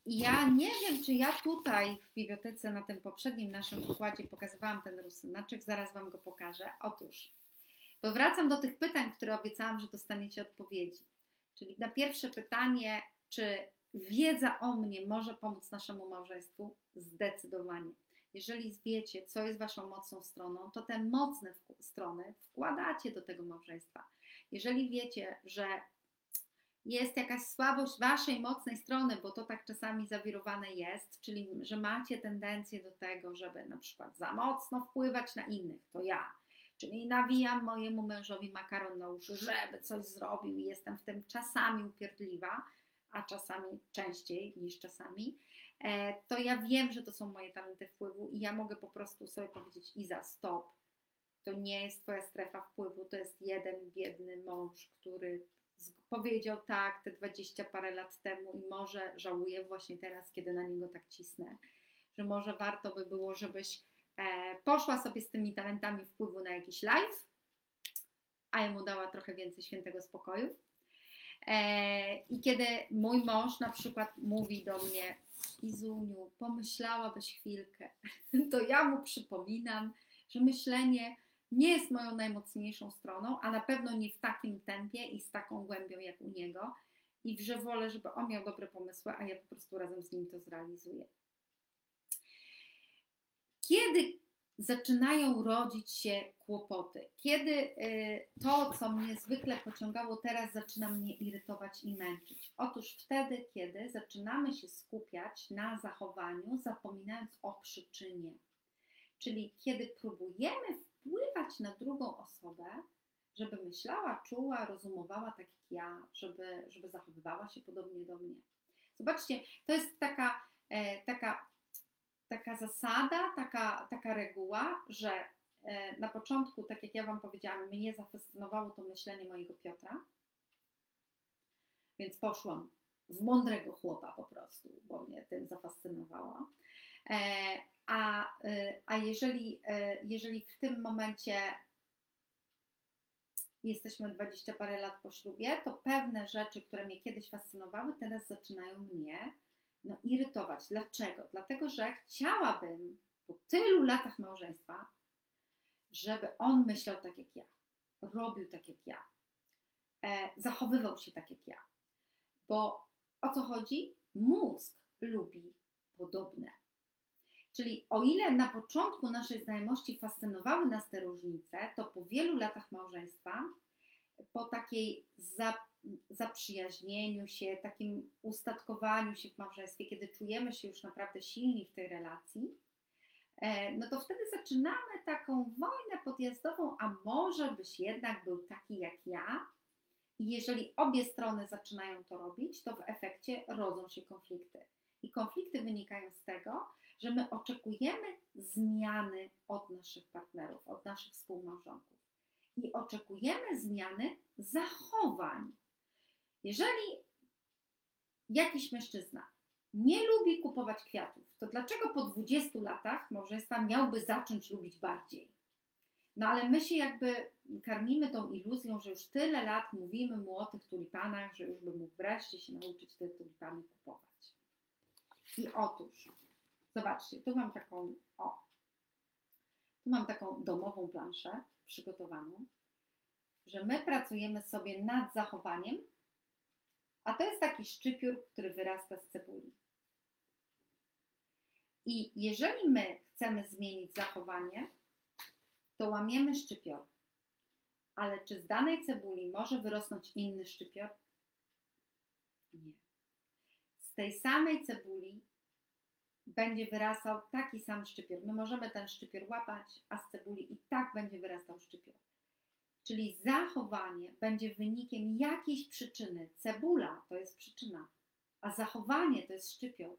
Ja nie wiem, czy ja tutaj w bibliotece na tym poprzednim naszym wykładzie pokazywałam ten rusynaczek, zaraz Wam go pokażę. Otóż, bo wracam do tych pytań, które obiecałam, że dostaniecie odpowiedzi. Czyli na pierwsze pytanie, czy wiedza o mnie może pomóc naszemu małżeństwu? Zdecydowanie. Jeżeli wiecie, co jest Waszą mocną stroną, to te mocne strony wkładacie do tego małżeństwa. Jeżeli wiecie, że jest jakaś słabość Waszej mocnej strony, bo to tak czasami zawirowane jest, czyli że macie tendencję do tego, żeby na przykład za mocno wpływać na innych, to ja. Czyli nawijam mojemu mężowi makaron na uszy, żeby coś zrobił i jestem w tym czasami upierdliwa, a czasami częściej niż czasami, to ja wiem, że to są moje talenty wpływu i ja mogę po prostu sobie powiedzieć: Iza, stop, to nie jest Twoja strefa wpływu, to jest jeden biedny mąż, który powiedział tak te dwadzieścia parę lat temu i może żałuję właśnie teraz, kiedy na niego tak cisnę, że może warto by było, żebyś e, poszła sobie z tymi talentami wpływu na jakiś live, a jemu dała trochę więcej świętego spokoju. E, I kiedy mój mąż na przykład mówi do mnie: Izuniu, pomyślałabyś chwilkę, to ja mu przypominam, że myślenie nie jest moją najmocniejszą stroną, a na pewno nie w takim tempie i z taką głębią jak u niego, i że wolę, żeby on miał dobre pomysły, a ja po prostu razem z nim to zrealizuję. Kiedy zaczynają rodzić się kłopoty, kiedy to, co mnie zwykle pociągało, teraz zaczyna mnie irytować i męczyć? Otóż wtedy, kiedy zaczynamy się skupiać na zachowaniu, zapominając o przyczynie. Czyli kiedy próbujemy wpływać na drugą osobę, żeby myślała, czuła, rozumowała tak jak ja, żeby, żeby zachowywała się podobnie do mnie. Zobaczcie, to jest taka, e, taka, taka zasada, taka, taka reguła, że e, na początku, tak jak ja Wam powiedziałam, mnie zafascynowało to myślenie mojego Piotra, więc poszłam w mądrego chłopa po prostu, bo mnie tym zafascynowało. E, A, a jeżeli, jeżeli w tym momencie jesteśmy dwadzieścia parę lat po ślubie, to pewne rzeczy, które mnie kiedyś fascynowały, teraz zaczynają mnie no, irytować. Dlaczego? Dlatego, że chciałabym po tylu latach małżeństwa, żeby on myślał tak jak ja, robił tak jak ja, e, zachowywał się tak jak ja. Bo o co chodzi? Mózg lubi podobne. Czyli o ile na początku naszej znajomości fascynowały nas te różnice, to po wielu latach małżeństwa, po takiej zaprzyjaźnieniu się, takim ustatkowaniu się w małżeństwie, kiedy czujemy się już naprawdę silni w tej relacji, no to wtedy zaczynamy taką wojnę podjazdową, a może byś jednak był taki jak ja. I jeżeli obie strony zaczynają to robić, to w efekcie rodzą się konflikty. I konflikty wynikają z tego, że my oczekujemy zmiany od naszych partnerów, od naszych współmałżonków i oczekujemy zmiany zachowań. Jeżeli jakiś mężczyzna nie lubi kupować kwiatów, to dlaczego po dwudziestu latach małżeństwa miałby zacząć lubić bardziej? No ale my się jakby karmimy tą iluzją, że już tyle lat mówimy mu o tych tulipanach, że już by mógł wreszcie się nauczyć te tulipany kupować. I otóż zobaczcie, tu mam taką, o, tu mam taką domową planszę przygotowaną, że my pracujemy sobie nad zachowaniem, a to jest taki szczypiór, który wyrasta z cebuli. I jeżeli my chcemy zmienić zachowanie, to łamiemy szczypior, ale czy z danej cebuli może wyrosnąć inny szczypior? Nie. Z tej samej cebuli będzie wyrastał taki sam szczypior. My możemy ten szczypior łapać, a z cebuli i tak będzie wyrastał szczypior. Czyli zachowanie będzie wynikiem jakiejś przyczyny. Cebula to jest przyczyna, a zachowanie to jest szczypior.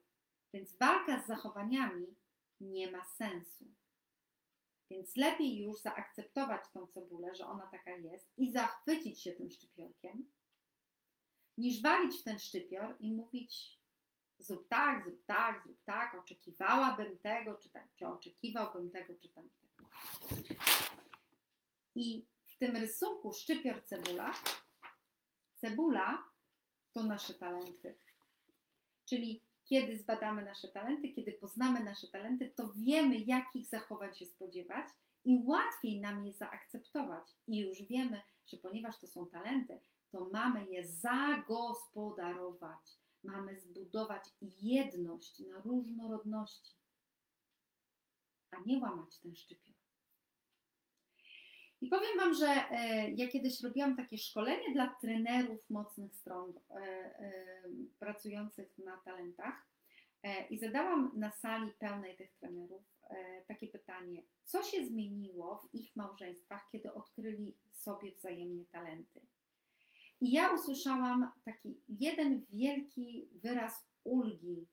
Więc walka z zachowaniami nie ma sensu. Więc lepiej już zaakceptować tą cebulę, że ona taka jest, i zachwycić się tym szczypiorkiem, niż walić w ten szczypior i mówić: zrób tak, zrób tak, zrób tak, oczekiwałabym tego, czy tak, czy oczekiwałbym tego, czy tam tego. I w tym rysunku szczypior, cebula, cebula to nasze talenty. Czyli Kiedy zbadamy nasze talenty, kiedy poznamy nasze talenty, to wiemy, jakich zachowań się spodziewać i łatwiej nam je zaakceptować. I już wiemy, że ponieważ to są talenty, to mamy je zagospodarować. Mamy zbudować jedność na różnorodności, a nie łamać ten szczypior. I powiem Wam, że ja kiedyś robiłam takie szkolenie dla trenerów mocnych stron pracujących na talentach i zadałam na sali pełnej tych trenerów takie pytanie, co się zmieniło w ich małżeństwach, kiedy odkryli sobie wzajemnie talenty. I ja usłyszałam taki jeden wielki wyraz ulgi,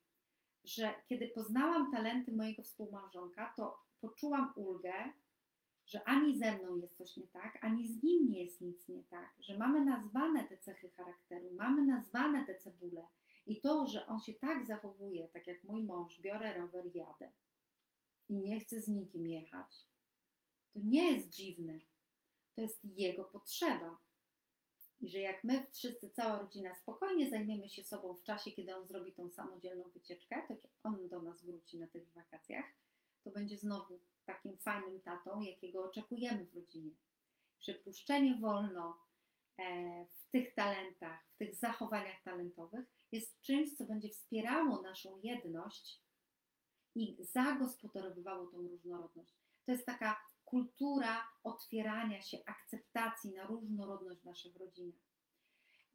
że kiedy poznałam talenty mojego współmałżonka, to poczułam ulgę, że ani ze mną jest coś nie tak, ani z nim nie jest nic nie tak, że mamy nazwane te cechy charakteru, mamy nazwane te cebule i to, że on się tak zachowuje, tak jak mój mąż, biorę rower, jadę i nie chcę z nikim jechać, to nie jest dziwne, to jest jego potrzeba. I że jak my wszyscy, cała rodzina spokojnie zajmiemy się sobą w czasie, kiedy on zrobi tą samodzielną wycieczkę, to jak on do nas wróci na tych wakacjach, to będzie znowu takim fajnym tatą, jakiego oczekujemy w rodzinie. Przepuszczenie wolno w tych talentach, w tych zachowaniach talentowych jest czymś, co będzie wspierało naszą jedność i zagospodarowywało tą różnorodność. To jest taka kultura otwierania się, akceptacji na różnorodność w naszych rodzinach.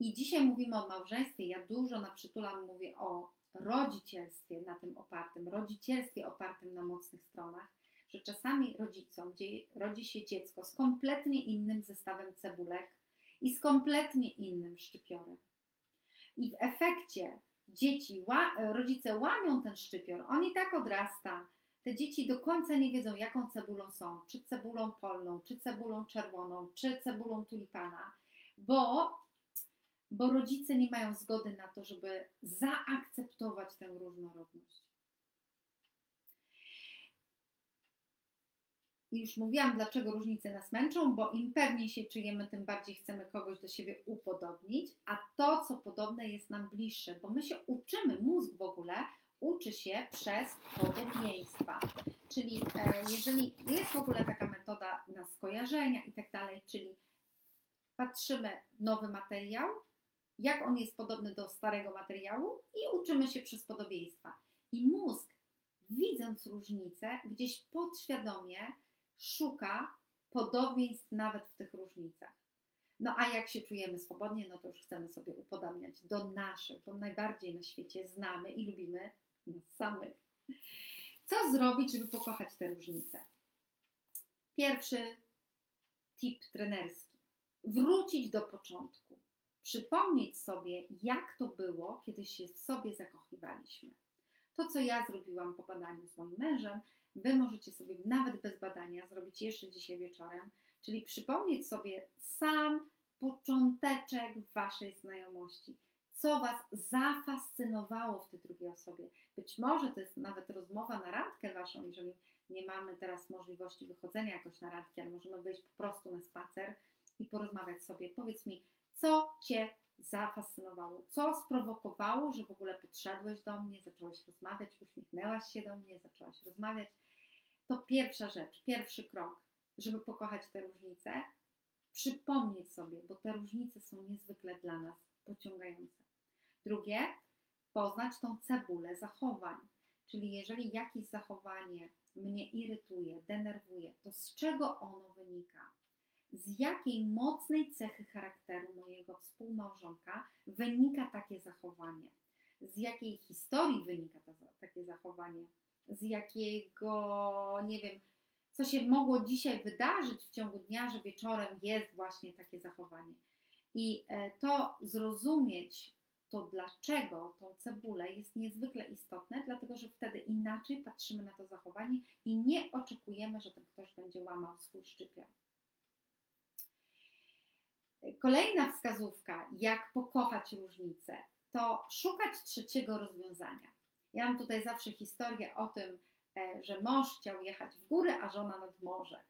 I dzisiaj mówimy o małżeństwie, ja dużo na Przytulam mówię o rodzicielstwie na tym opartym, rodzicielstwie opartym na mocnych stronach, że czasami rodzicom rodzi się dziecko z kompletnie innym zestawem cebulek i z kompletnie innym szczypiorem. I w efekcie dzieci, rodzice łamią ten szczypior, on i tak odrasta. Te dzieci do końca nie wiedzą, jaką cebulą są, czy cebulą polną, czy cebulą czerwoną, czy cebulą tulipana, bo, bo rodzice nie mają zgody na to, żeby zaakceptować tę różnorodność. I już mówiłam, dlaczego różnice nas męczą, bo im pewniej się czujemy, tym bardziej chcemy kogoś do siebie upodobnić, a to, co podobne, jest nam bliższe, bo my się uczymy, mózg w ogóle uczy się przez podobieństwa, czyli jeżeli jest w ogóle taka metoda na skojarzenia i tak dalej, czyli patrzymy nowy materiał, jak on jest podobny do starego materiału i uczymy się przez podobieństwa. I mózg, widząc różnice, gdzieś podświadomie szuka podobieństw nawet w tych różnicach. No a jak się czujemy swobodnie, no to już chcemy sobie upodobniać do naszych, bo najbardziej na świecie znamy i lubimy nas samych. Co zrobić, żeby pokochać te różnice? Pierwszy tip trenerski. Wrócić do początku. Przypomnieć sobie, jak to było, kiedy się w sobie zakochiwaliśmy. To, co ja zrobiłam po badaniu z moim mężem, Wy możecie sobie nawet bez badania zrobić jeszcze dzisiaj wieczorem, czyli przypomnieć sobie sam począteczek Waszej znajomości. Co Was zafascynowało w tej drugiej osobie? Być może to jest nawet rozmowa na randkę Waszą, jeżeli nie mamy teraz możliwości wychodzenia jakoś na randkę, ale możemy wyjść po prostu na spacer i porozmawiać sobie. Powiedz mi, co Cię zafascynowało? Co sprowokowało, że w ogóle podszedłeś do mnie, zacząłeś rozmawiać, uśmiechnęłaś się do mnie, zaczęłaś rozmawiać? To pierwsza rzecz, pierwszy krok, żeby pokochać te różnice. Przypomnieć sobie, bo te różnice są niezwykle dla nas pociągające. Drugie, poznać tą cebulę zachowań. Czyli jeżeli jakieś zachowanie mnie irytuje, denerwuje, to z czego ono wynika? Z jakiej mocnej cechy charakteru mojego współmałżonka wynika takie zachowanie? Z jakiej historii wynika to, takie zachowanie? Z jakiego, nie wiem, co się mogło dzisiaj wydarzyć w ciągu dnia, że wieczorem jest właśnie takie zachowanie. I to zrozumieć, to dlaczego tą cebulę jest niezwykle istotne, dlatego że wtedy inaczej patrzymy na to zachowanie i nie oczekujemy, że ten ktoś będzie łamał swój szczypior. Kolejna wskazówka, jak pokochać różnice, to szukać trzeciego rozwiązania. Ja mam tutaj zawsze historię o tym, że mąż chciał jechać w góry, a żona nad morze.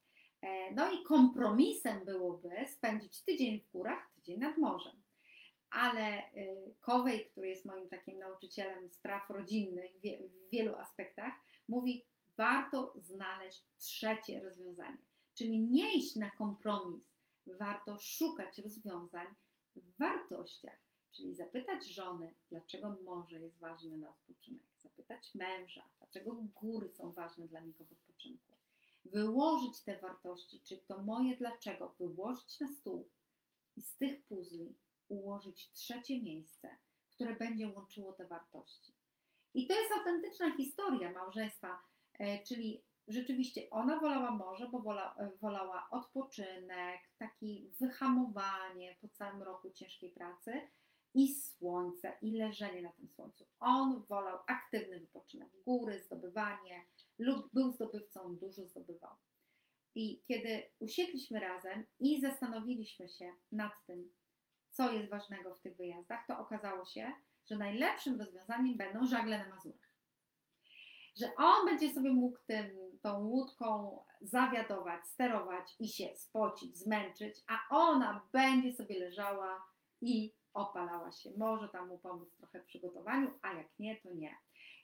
No i kompromisem byłoby spędzić tydzień w górach, tydzień nad morzem. ale Kowej, który jest moim takim nauczycielem spraw rodzinnych w wielu aspektach, mówi, warto znaleźć trzecie rozwiązanie, czyli nie iść na kompromis, warto szukać rozwiązań w wartościach, czyli zapytać żony, dlaczego morze jest ważne na odpoczynek, zapytać męża, dlaczego góry są ważne dla niego w odpoczynku, wyłożyć te wartości, czy to moje dlaczego, wyłożyć na stół i z tych puzli ułożyć trzecie miejsce, które będzie łączyło te wartości. I to jest autentyczna historia małżeństwa, czyli rzeczywiście ona wolała morze, bo wola, wolała odpoczynek, takie wyhamowanie po całym roku ciężkiej pracy i słońce, i leżenie na tym słońcu. On wolał aktywny wypoczynek, góry, zdobywanie lub był zdobywcą, dużo zdobywał. I kiedy usiedliśmy razem i zastanowiliśmy się nad tym, co jest ważnego w tych wyjazdach, to okazało się, że najlepszym rozwiązaniem będą żagle na Mazurach. Że on będzie sobie mógł tym, tą łódką zawiadować, sterować i się spocić, zmęczyć, a ona będzie sobie leżała i opalała się. Może tam mu pomóc trochę w przygotowaniu, a jak nie, to nie.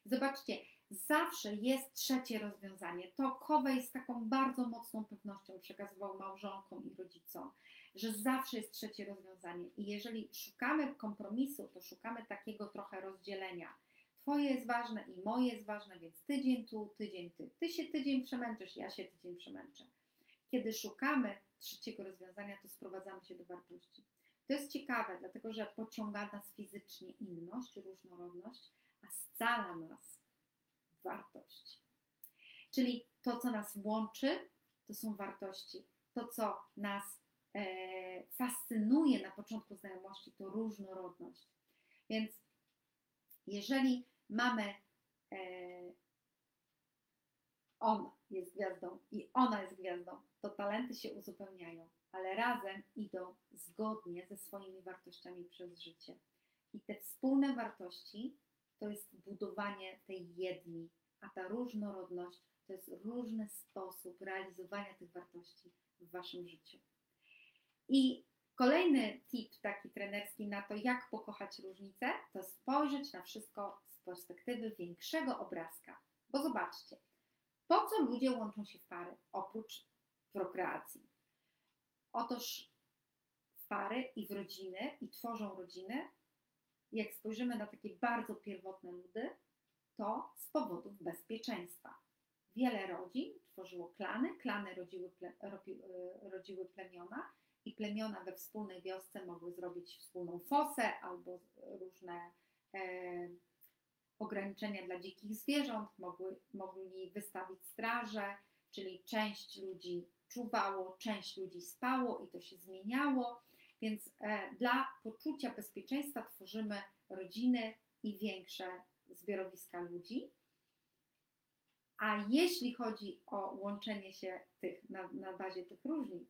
Zobaczcie, zawsze jest trzecie rozwiązanie. To Kowej z taką bardzo mocną pewnością przekazywał małżonkom i rodzicom, że zawsze jest trzecie rozwiązanie. I jeżeli szukamy kompromisu, to szukamy takiego trochę rozdzielenia. Twoje jest ważne i moje jest ważne, więc tydzień tu, tydzień ty. Ty się tydzień przemęczysz, ja się tydzień przemęczę. Kiedy szukamy trzeciego rozwiązania, to sprowadzamy się do wartości. To jest ciekawe, dlatego że pociąga nas fizycznie inność, różnorodność, a scala nas wartość. Czyli to, co nas łączy, to są wartości. To, co nas e, fascynuje na początku znajomości, to różnorodność. Więc jeżeli mamy, e, on jest gwiazdą i ona jest gwiazdą, to talenty się uzupełniają, ale razem idą zgodnie ze swoimi wartościami przez życie. I te wspólne wartości to jest budowanie tej jedni, a ta różnorodność to jest różny sposób realizowania tych wartości w waszym życiu. I kolejny tip taki trenerski na to, jak pokochać różnice, to spojrzeć na wszystko z perspektywy większego obrazka. Bo zobaczcie, po co ludzie łączą się w pary oprócz prokreacji? Otóż w pary i w rodziny i tworzą rodziny, jak spojrzymy na takie bardzo pierwotne ludy, to z powodów bezpieczeństwa. Wiele rodzin tworzyło klany, klany rodziły, ple, rodziły plemiona i plemiona we wspólnej wiosce mogły zrobić wspólną fosę albo różne e, ograniczenia dla dzikich zwierząt, mogły, mogli wystawić straże, czyli część ludzi czuwało, część ludzi spało i to się zmieniało. Więc e, dla poczucia bezpieczeństwa tworzymy rodziny i większe zbiorowiska ludzi. A jeśli chodzi o łączenie się tych, na, na bazie tych różnic,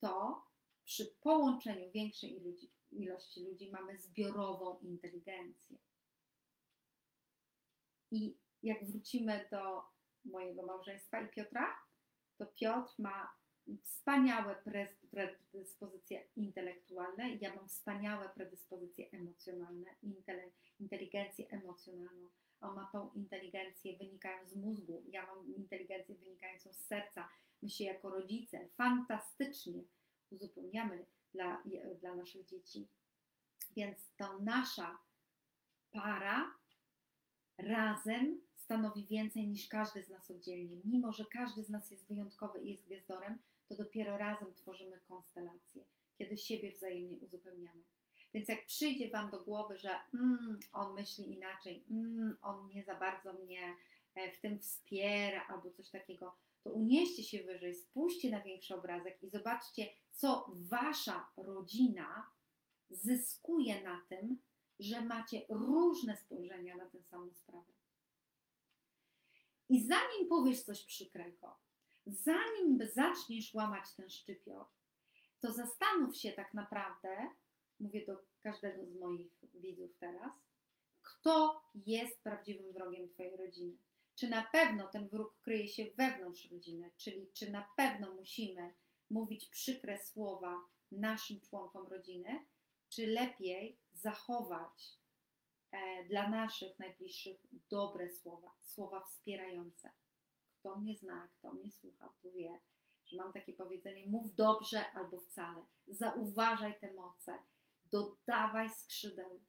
to przy połączeniu większej ludzi, ilości ludzi mamy zbiorową inteligencję. I jak wrócimy do mojego małżeństwa i Piotra, to Piotr ma wspaniałe predyspozycje intelektualne, ja mam wspaniałe predyspozycje emocjonalne, inteligencję emocjonalną. On ma tą inteligencję wynikającą z mózgu, ja mam inteligencję wynikającą z serca. My się jako rodzice fantastycznie uzupełniamy dla, dla naszych dzieci. Więc to nasza para razem stanowi więcej niż każdy z nas oddzielnie. Mimo że każdy z nas jest wyjątkowy i jest gwiazdorem, to dopiero razem tworzymy konstelację, kiedy siebie wzajemnie uzupełniamy. Więc jak przyjdzie wam do głowy, że mm, on myśli inaczej, mm, on nie za bardzo mnie w tym wspiera albo coś takiego, to unieście się wyżej, spójrzcie na większy obrazek i zobaczcie, co wasza rodzina zyskuje na tym, że macie różne spojrzenia na tę samą sprawę. I zanim powiesz coś przykrego, zanim zaczniesz łamać ten szczypior, to zastanów się tak naprawdę, mówię do każdego z moich widzów teraz, kto jest prawdziwym wrogiem twojej rodziny. Czy na pewno ten wróg kryje się wewnątrz rodziny, czyli czy na pewno musimy mówić przykre słowa naszym członkom rodziny, czy lepiej zachować e, dla naszych najbliższych dobre słowa, słowa wspierające. Kto mnie zna, kto mnie słucha, to wie, że mam takie powiedzenie: mów dobrze albo wcale, zauważaj te moce, dodawaj skrzydeł.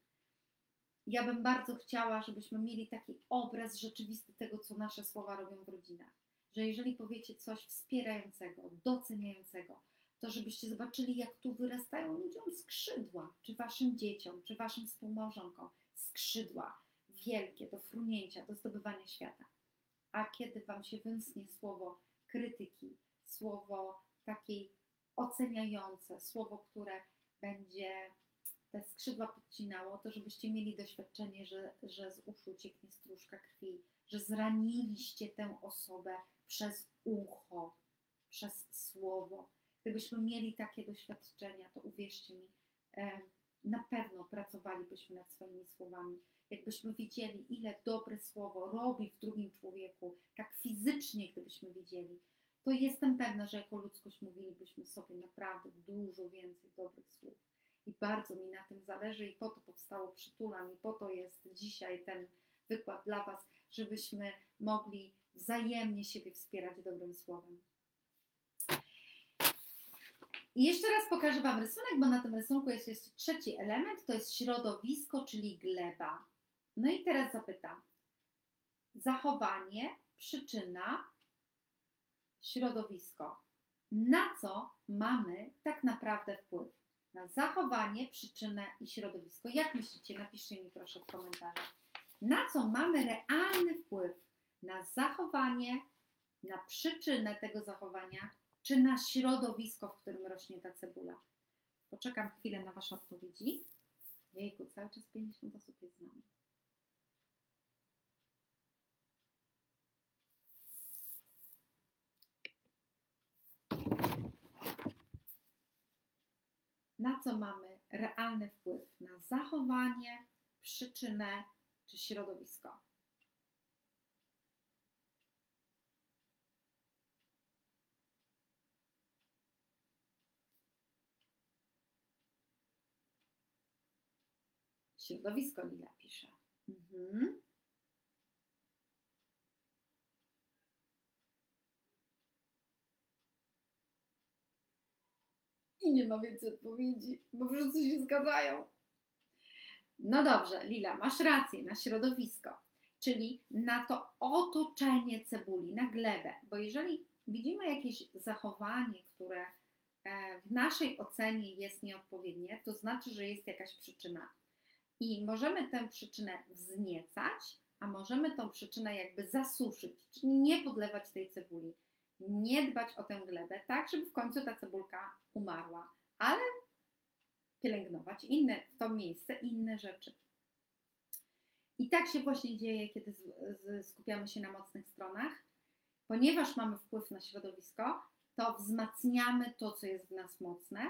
Ja bym bardzo chciała, żebyśmy mieli taki obraz rzeczywisty tego, co nasze słowa robią w rodzinach. Że jeżeli powiecie coś wspierającego, doceniającego, to żebyście zobaczyli, jak tu wyrastają ludziom skrzydła, czy waszym dzieciom, czy waszym współmałżonkom. Skrzydła wielkie do frunięcia, do zdobywania świata. A kiedy wam się wymknie słowo krytyki, słowo takiej oceniające, słowo, które będzie te skrzydła podcinało, to żebyście mieli doświadczenie, że, że z uszu cieknie stróżka krwi, że zraniliście tę osobę przez ucho, przez słowo. Gdybyśmy mieli takie doświadczenia, to uwierzcie mi, na pewno pracowalibyśmy nad swoimi słowami. Jakbyśmy wiedzieli, ile dobre słowo robi w drugim człowieku, tak fizycznie gdybyśmy wiedzieli, to jestem pewna, że jako ludzkość mówilibyśmy sobie naprawdę dużo więcej dobrych słów. I bardzo mi na tym zależy i po to powstało Przytulam i po to jest dzisiaj ten wykład dla was, żebyśmy mogli wzajemnie siebie wspierać dobrym słowem. I jeszcze raz pokażę wam rysunek, bo na tym rysunku jest jeszcze trzeci element, to jest środowisko, czyli gleba. No i teraz zapytam. Zachowanie, przyczyna, środowisko. Na co mamy tak naprawdę wpływ? Na zachowanie, przyczynę i środowisko. Jak myślicie? Napiszcie mi proszę w komentarzach. Na co mamy realny wpływ? Na zachowanie, na przyczynę tego zachowania, czy na środowisko, w którym rośnie ta cebula? Poczekam chwilę na wasze odpowiedzi. Jejku, cały czas pięćdziesiąt osób jest z nami. Na co mamy realny wpływ? Na zachowanie, przyczynę czy środowisko? Środowisko, Lila pisze. Mhm. I nie ma więcej odpowiedzi, bo wszyscy się zgadzają. No dobrze, Lila, masz rację, na środowisko, czyli na to otoczenie cebuli, na glebę, bo jeżeli widzimy jakieś zachowanie, które w naszej ocenie jest nieodpowiednie, to znaczy, że jest jakaś przyczyna i możemy tę przyczynę wzniecać, a możemy tą przyczynę jakby zasuszyć, czyli nie podlewać tej cebuli. Nie dbać o tę glebę, tak żeby w końcu ta cebulka umarła, ale pielęgnować inne, w to miejsce inne rzeczy. I tak się właśnie dzieje, kiedy z, z, skupiamy się na mocnych stronach. Ponieważ mamy wpływ na środowisko, to wzmacniamy to, co jest w nas mocne,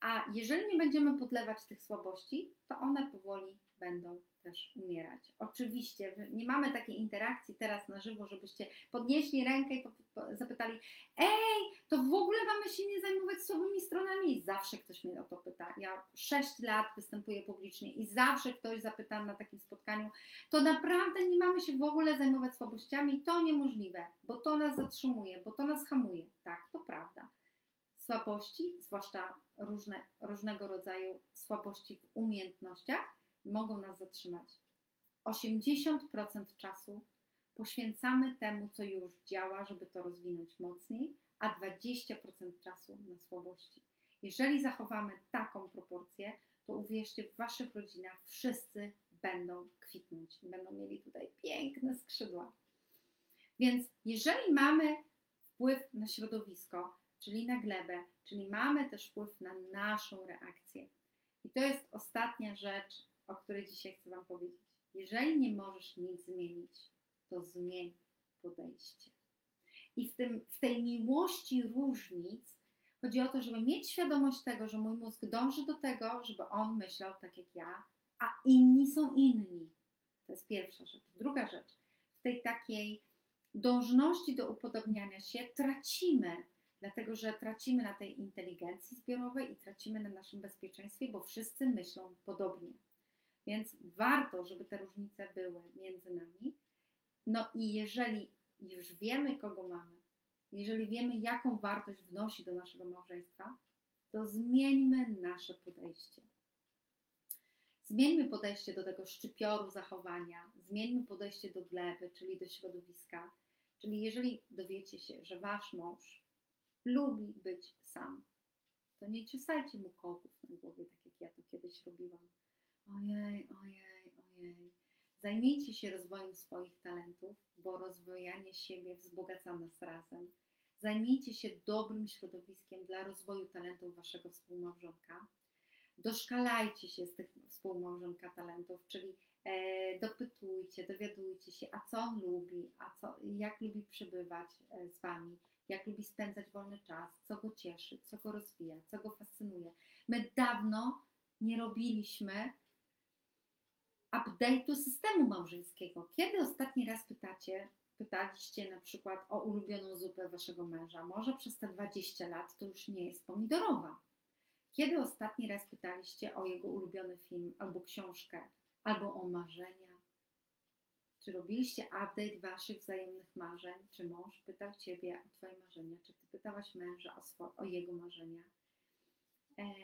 a jeżeli nie będziemy podlewać tych słabości, to one powoli będą też umierać. Oczywiście nie mamy takiej interakcji teraz na żywo, żebyście podnieśli rękę i zapytali: ej, to w ogóle mamy się nie zajmować słabymi stronami? I zawsze ktoś mnie o to pyta. Ja sześć lat występuję publicznie i zawsze ktoś zapyta na takim spotkaniu: to naprawdę nie mamy się w ogóle zajmować słabościami? To niemożliwe, bo to nas zatrzymuje, bo to nas hamuje. Tak, to prawda. Słabości, zwłaszcza różne, różnego rodzaju słabości w umiejętnościach, mogą nas zatrzymać. osiemdziesiąt procent czasu poświęcamy temu, co już działa, żeby to rozwinąć mocniej, a dwadzieścia procent czasu na słabości. Jeżeli zachowamy taką proporcję, to uwierzcie, w waszych rodzinach wszyscy będą kwitnąć i będą mieli tutaj piękne skrzydła. Więc jeżeli mamy wpływ na środowisko, czyli na glebę, czyli mamy też wpływ na naszą reakcję. I to jest ostatnia rzecz, o której dzisiaj chcę wam powiedzieć. Jeżeli nie możesz nic zmienić, to zmień podejście. I w, tym, w tej miłości różnic chodzi o to, żeby mieć świadomość tego, że mój mózg dąży do tego, żeby on myślał tak jak ja, a inni są inni. To jest pierwsza rzecz. Druga rzecz, w tej takiej dążności do upodobniania się tracimy dlatego że tracimy na tej inteligencji zbiorowej i tracimy na naszym bezpieczeństwie, bo wszyscy myślą podobnie. Więc warto, żeby te różnice były między nami. No i jeżeli już wiemy, kogo mamy, jeżeli wiemy, jaką wartość wnosi do naszego małżeństwa, to zmieńmy nasze podejście. Zmieńmy podejście do tego szczypioru zachowania, zmieńmy podejście do gleby, czyli do środowiska. Czyli jeżeli dowiecie się, że wasz mąż lubi być sam, to nie czesajcie mu kotów na głowie, tak jak ja to kiedyś robiłam. Ojej, ojej, ojej. Zajmijcie się rozwojem swoich talentów, bo rozwijanie siebie wzbogaca nas razem. Zajmijcie się dobrym środowiskiem dla rozwoju talentów waszego współmałżonka. Doszkalajcie się z tych współmałżonka talentów, czyli e, dopytujcie, dowiadujcie się, a co on lubi, a co, jak lubi przebywać e, z wami, jak lubi spędzać wolny czas, co go cieszy, co go rozwija, co go fascynuje. My dawno nie robiliśmy update'u systemu małżeńskiego. Kiedy ostatni raz pytacie, pytaliście na przykład o ulubioną zupę waszego męża? Może przez te dwadzieścia lat to już nie jest pomidorowa. Kiedy ostatni raz pytaliście o jego ulubiony film, albo książkę, albo o marzenia? Czy robiliście update waszych wzajemnych marzeń? Czy mąż pytał ciebie o twoje marzenia? Czy ty pytałaś męża o, swo- o jego marzenia? Eee,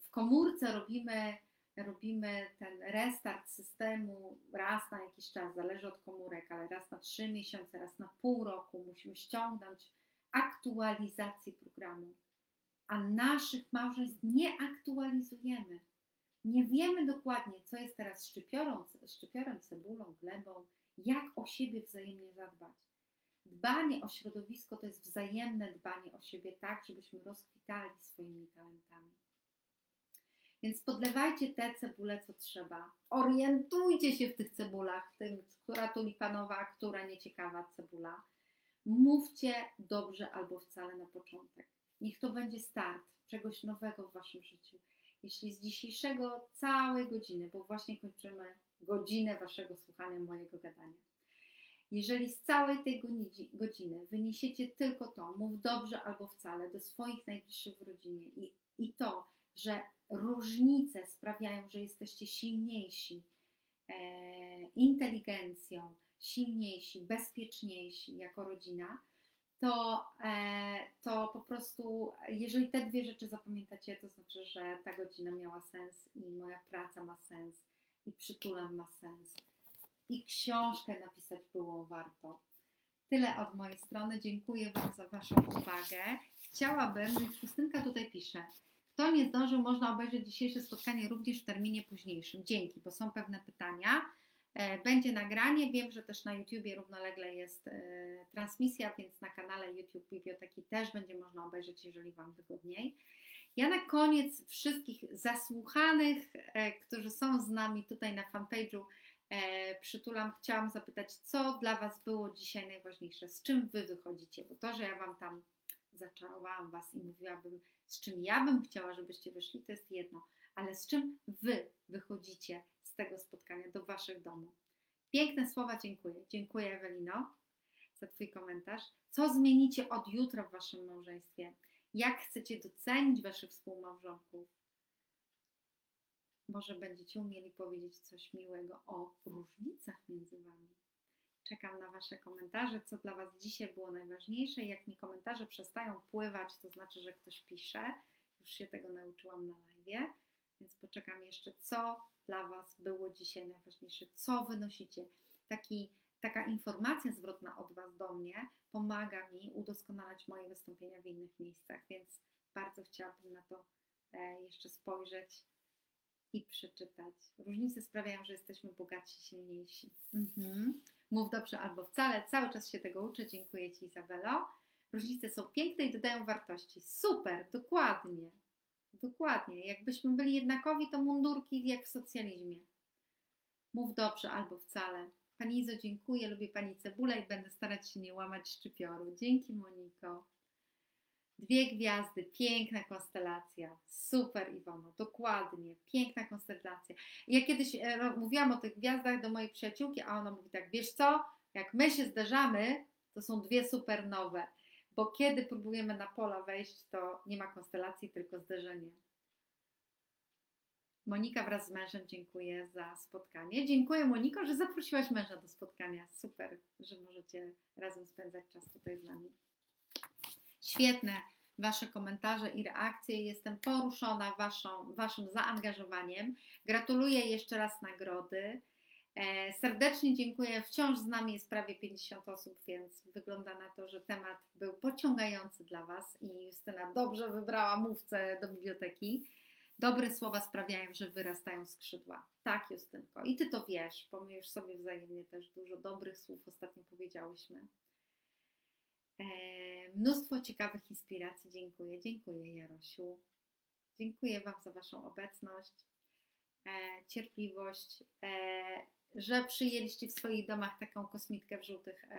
w komórce robimy, robimy ten restart systemu raz na jakiś czas, zależy od komórek, ale raz na trzy miesiące, raz na pół roku. Musimy ściągnąć aktualizację programu. A naszych małżeństw nie aktualizujemy. Nie wiemy dokładnie, co jest teraz szczypiorą, szczypiorem, cebulą, glebą, jak o siebie wzajemnie zadbać. Dbanie o środowisko to jest wzajemne dbanie o siebie tak, żebyśmy rozkwitali swoimi talentami. Więc podlewajcie te cebule, co trzeba. Orientujcie się w tych cebulach, w tym, która tulipanowa, która nieciekawa cebula. Mówcie dobrze albo wcale na początek. Niech to będzie start czegoś nowego w waszym życiu. Jeśli z dzisiejszego całej godziny, bo właśnie kończymy godzinę waszego słuchania mojego gadania. Jeżeli z całej tej godziny wyniesiecie tylko to, mów dobrze albo wcale, do swoich najbliższych w rodzinie i, i to, że różnice sprawiają, że jesteście silniejsi, e, inteligencją, silniejsi, bezpieczniejsi jako rodzina, To, to po prostu, jeżeli te dwie rzeczy zapamiętacie, to znaczy, że ta godzina miała sens i moja praca ma sens i przytulam ma sens i książkę napisać było warto. Tyle od mojej strony. Dziękuję wam za waszą uwagę. Chciałabym, więc Justynka tutaj pisze, kto nie zdążył, można obejrzeć dzisiejsze spotkanie również w terminie późniejszym. Dzięki, bo są pewne pytania. Będzie nagranie, wiem, że też na YouTubie równolegle jest e, transmisja, więc na kanale YouTube Biblioteki też będzie można obejrzeć, jeżeli wam wygodniej. Ja na koniec wszystkich zasłuchanych, e, którzy są z nami tutaj na fanpage'u e, przytulam, chciałam zapytać, co dla was było dzisiaj najważniejsze, z czym wy wychodzicie, bo to, że ja wam tam zaczarowałam was i mówiłabym, z czym ja bym chciała, żebyście wyszli, to jest jedno, ale z czym wy wychodzicie z tego spotkania do waszych domów. Piękne słowa, dziękuję. Dziękuję, Ewelino, za twój komentarz. Co zmienicie od jutra w waszym małżeństwie? Jak chcecie docenić waszych współmałżonków? Może będziecie umieli powiedzieć coś miłego o różnicach między wami. Czekam na wasze komentarze, co dla was dzisiaj było najważniejsze. Jak mi komentarze przestają pływać, to znaczy, że ktoś pisze. Już się tego nauczyłam na live, więc poczekam jeszcze, co dla was było dzisiaj najważniejsze, co wynosicie. Taki, taka informacja zwrotna od was do mnie pomaga mi udoskonalać moje wystąpienia w innych miejscach, więc bardzo chciałabym na to jeszcze spojrzeć i przeczytać. Różnice sprawiają, że jesteśmy bogatsi, silniejsi. Mhm. Mów dobrze albo wcale, cały czas się tego uczę. Dziękuję ci, Izabelo. Różnice są piękne i dodają wartości. Super, dokładnie. Dokładnie. Jakbyśmy byli jednakowi, to mundurki jak w socjalizmie. Mów dobrze albo wcale. Pani Izo, dziękuję. Lubię pani cebulę i będę starać się nie łamać szczypioru. Dzięki, Moniko. Dwie gwiazdy. Piękna konstelacja. Super, Iwono. Dokładnie. Piękna konstelacja. Ja kiedyś mówiłam o tych gwiazdach do mojej przyjaciółki, a ona mówi tak, wiesz co? Jak my się zderzamy, to są dwie supernowe. bo kiedy próbujemy na pola wejść, to nie ma konstelacji, tylko zderzenie. Monika wraz z mężem dziękuję za spotkanie. Dziękuję, Moniko, że zaprosiłaś męża do spotkania. Super, że możecie razem spędzać czas tutaj z nami. Świetne Wasze komentarze i reakcje. Jestem poruszona waszą, Waszym zaangażowaniem. Gratuluję jeszcze raz nagrody. E, serdecznie dziękuję. Wciąż z nami jest prawie pięćdziesiąt osób, więc wygląda na to, że temat był pociągający dla Was i Justyna dobrze wybrała mówcę do biblioteki. Dobre słowa sprawiają, że wyrastają skrzydła. Tak, Justynko. I Ty to wiesz, bo my już sobie wzajemnie też dużo dobrych słów ostatnio powiedziałyśmy. E, mnóstwo ciekawych inspiracji. Dziękuję. Dziękuję, Jarosiu. Dziękuję Wam za Waszą obecność, e, cierpliwość, e, że przyjęliście w swoich domach taką kosmitkę w żółtych e,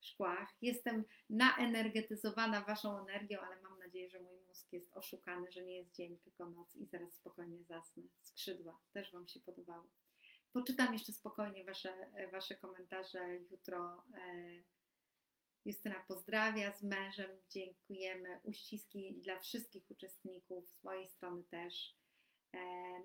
szkłach. Jestem naenergetyzowana Waszą energią, ale mam nadzieję, że mój mózg jest oszukany, że nie jest dzień, tylko noc i zaraz spokojnie zasnę. Skrzydła też Wam się podobały. Poczytam jeszcze spokojnie Wasze, wasze komentarze jutro. Justyna pozdrawia z mężem. Dziękujemy. Uściski dla wszystkich uczestników, z mojej strony też.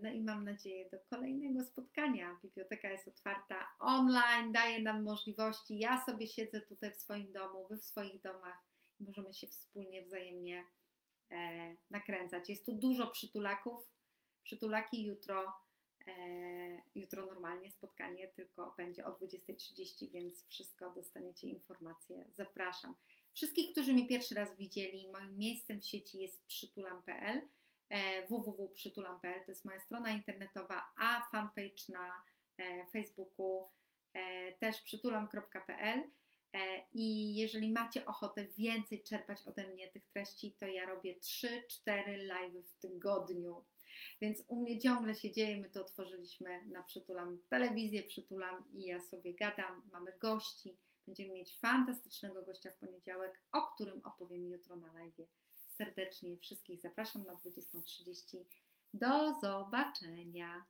No i mam nadzieję do kolejnego spotkania. Biblioteka jest otwarta online, daje nam możliwości. Ja sobie siedzę tutaj w swoim domu, Wy w swoich domach. Możemy się wspólnie, wzajemnie e, nakręcać. Jest tu dużo przytulaków. Przytulaki jutro. E, jutro normalnie spotkanie tylko będzie o dwudziestej trzydzieści, więc wszystko dostaniecie informacje. Zapraszam. Wszystkich, którzy mnie pierwszy raz widzieli, moim miejscem w sieci jest przytulam kropka p l. w w w kropka przytulam kropka p l to jest moja strona internetowa, a fanpage na Facebooku też przytulam kropka p l. I jeżeli macie ochotę więcej czerpać ode mnie tych treści, to ja robię trzy cztery live'y w tygodniu, więc u mnie ciągle się dzieje. My to otworzyliśmy na Przytulam telewizję, Przytulam i ja sobie gadam, mamy gości, będziemy mieć fantastycznego gościa w poniedziałek, o którym opowiem jutro na live'ie. Serdecznie wszystkich zapraszam na dwudziestą trzydzieści. Do zobaczenia!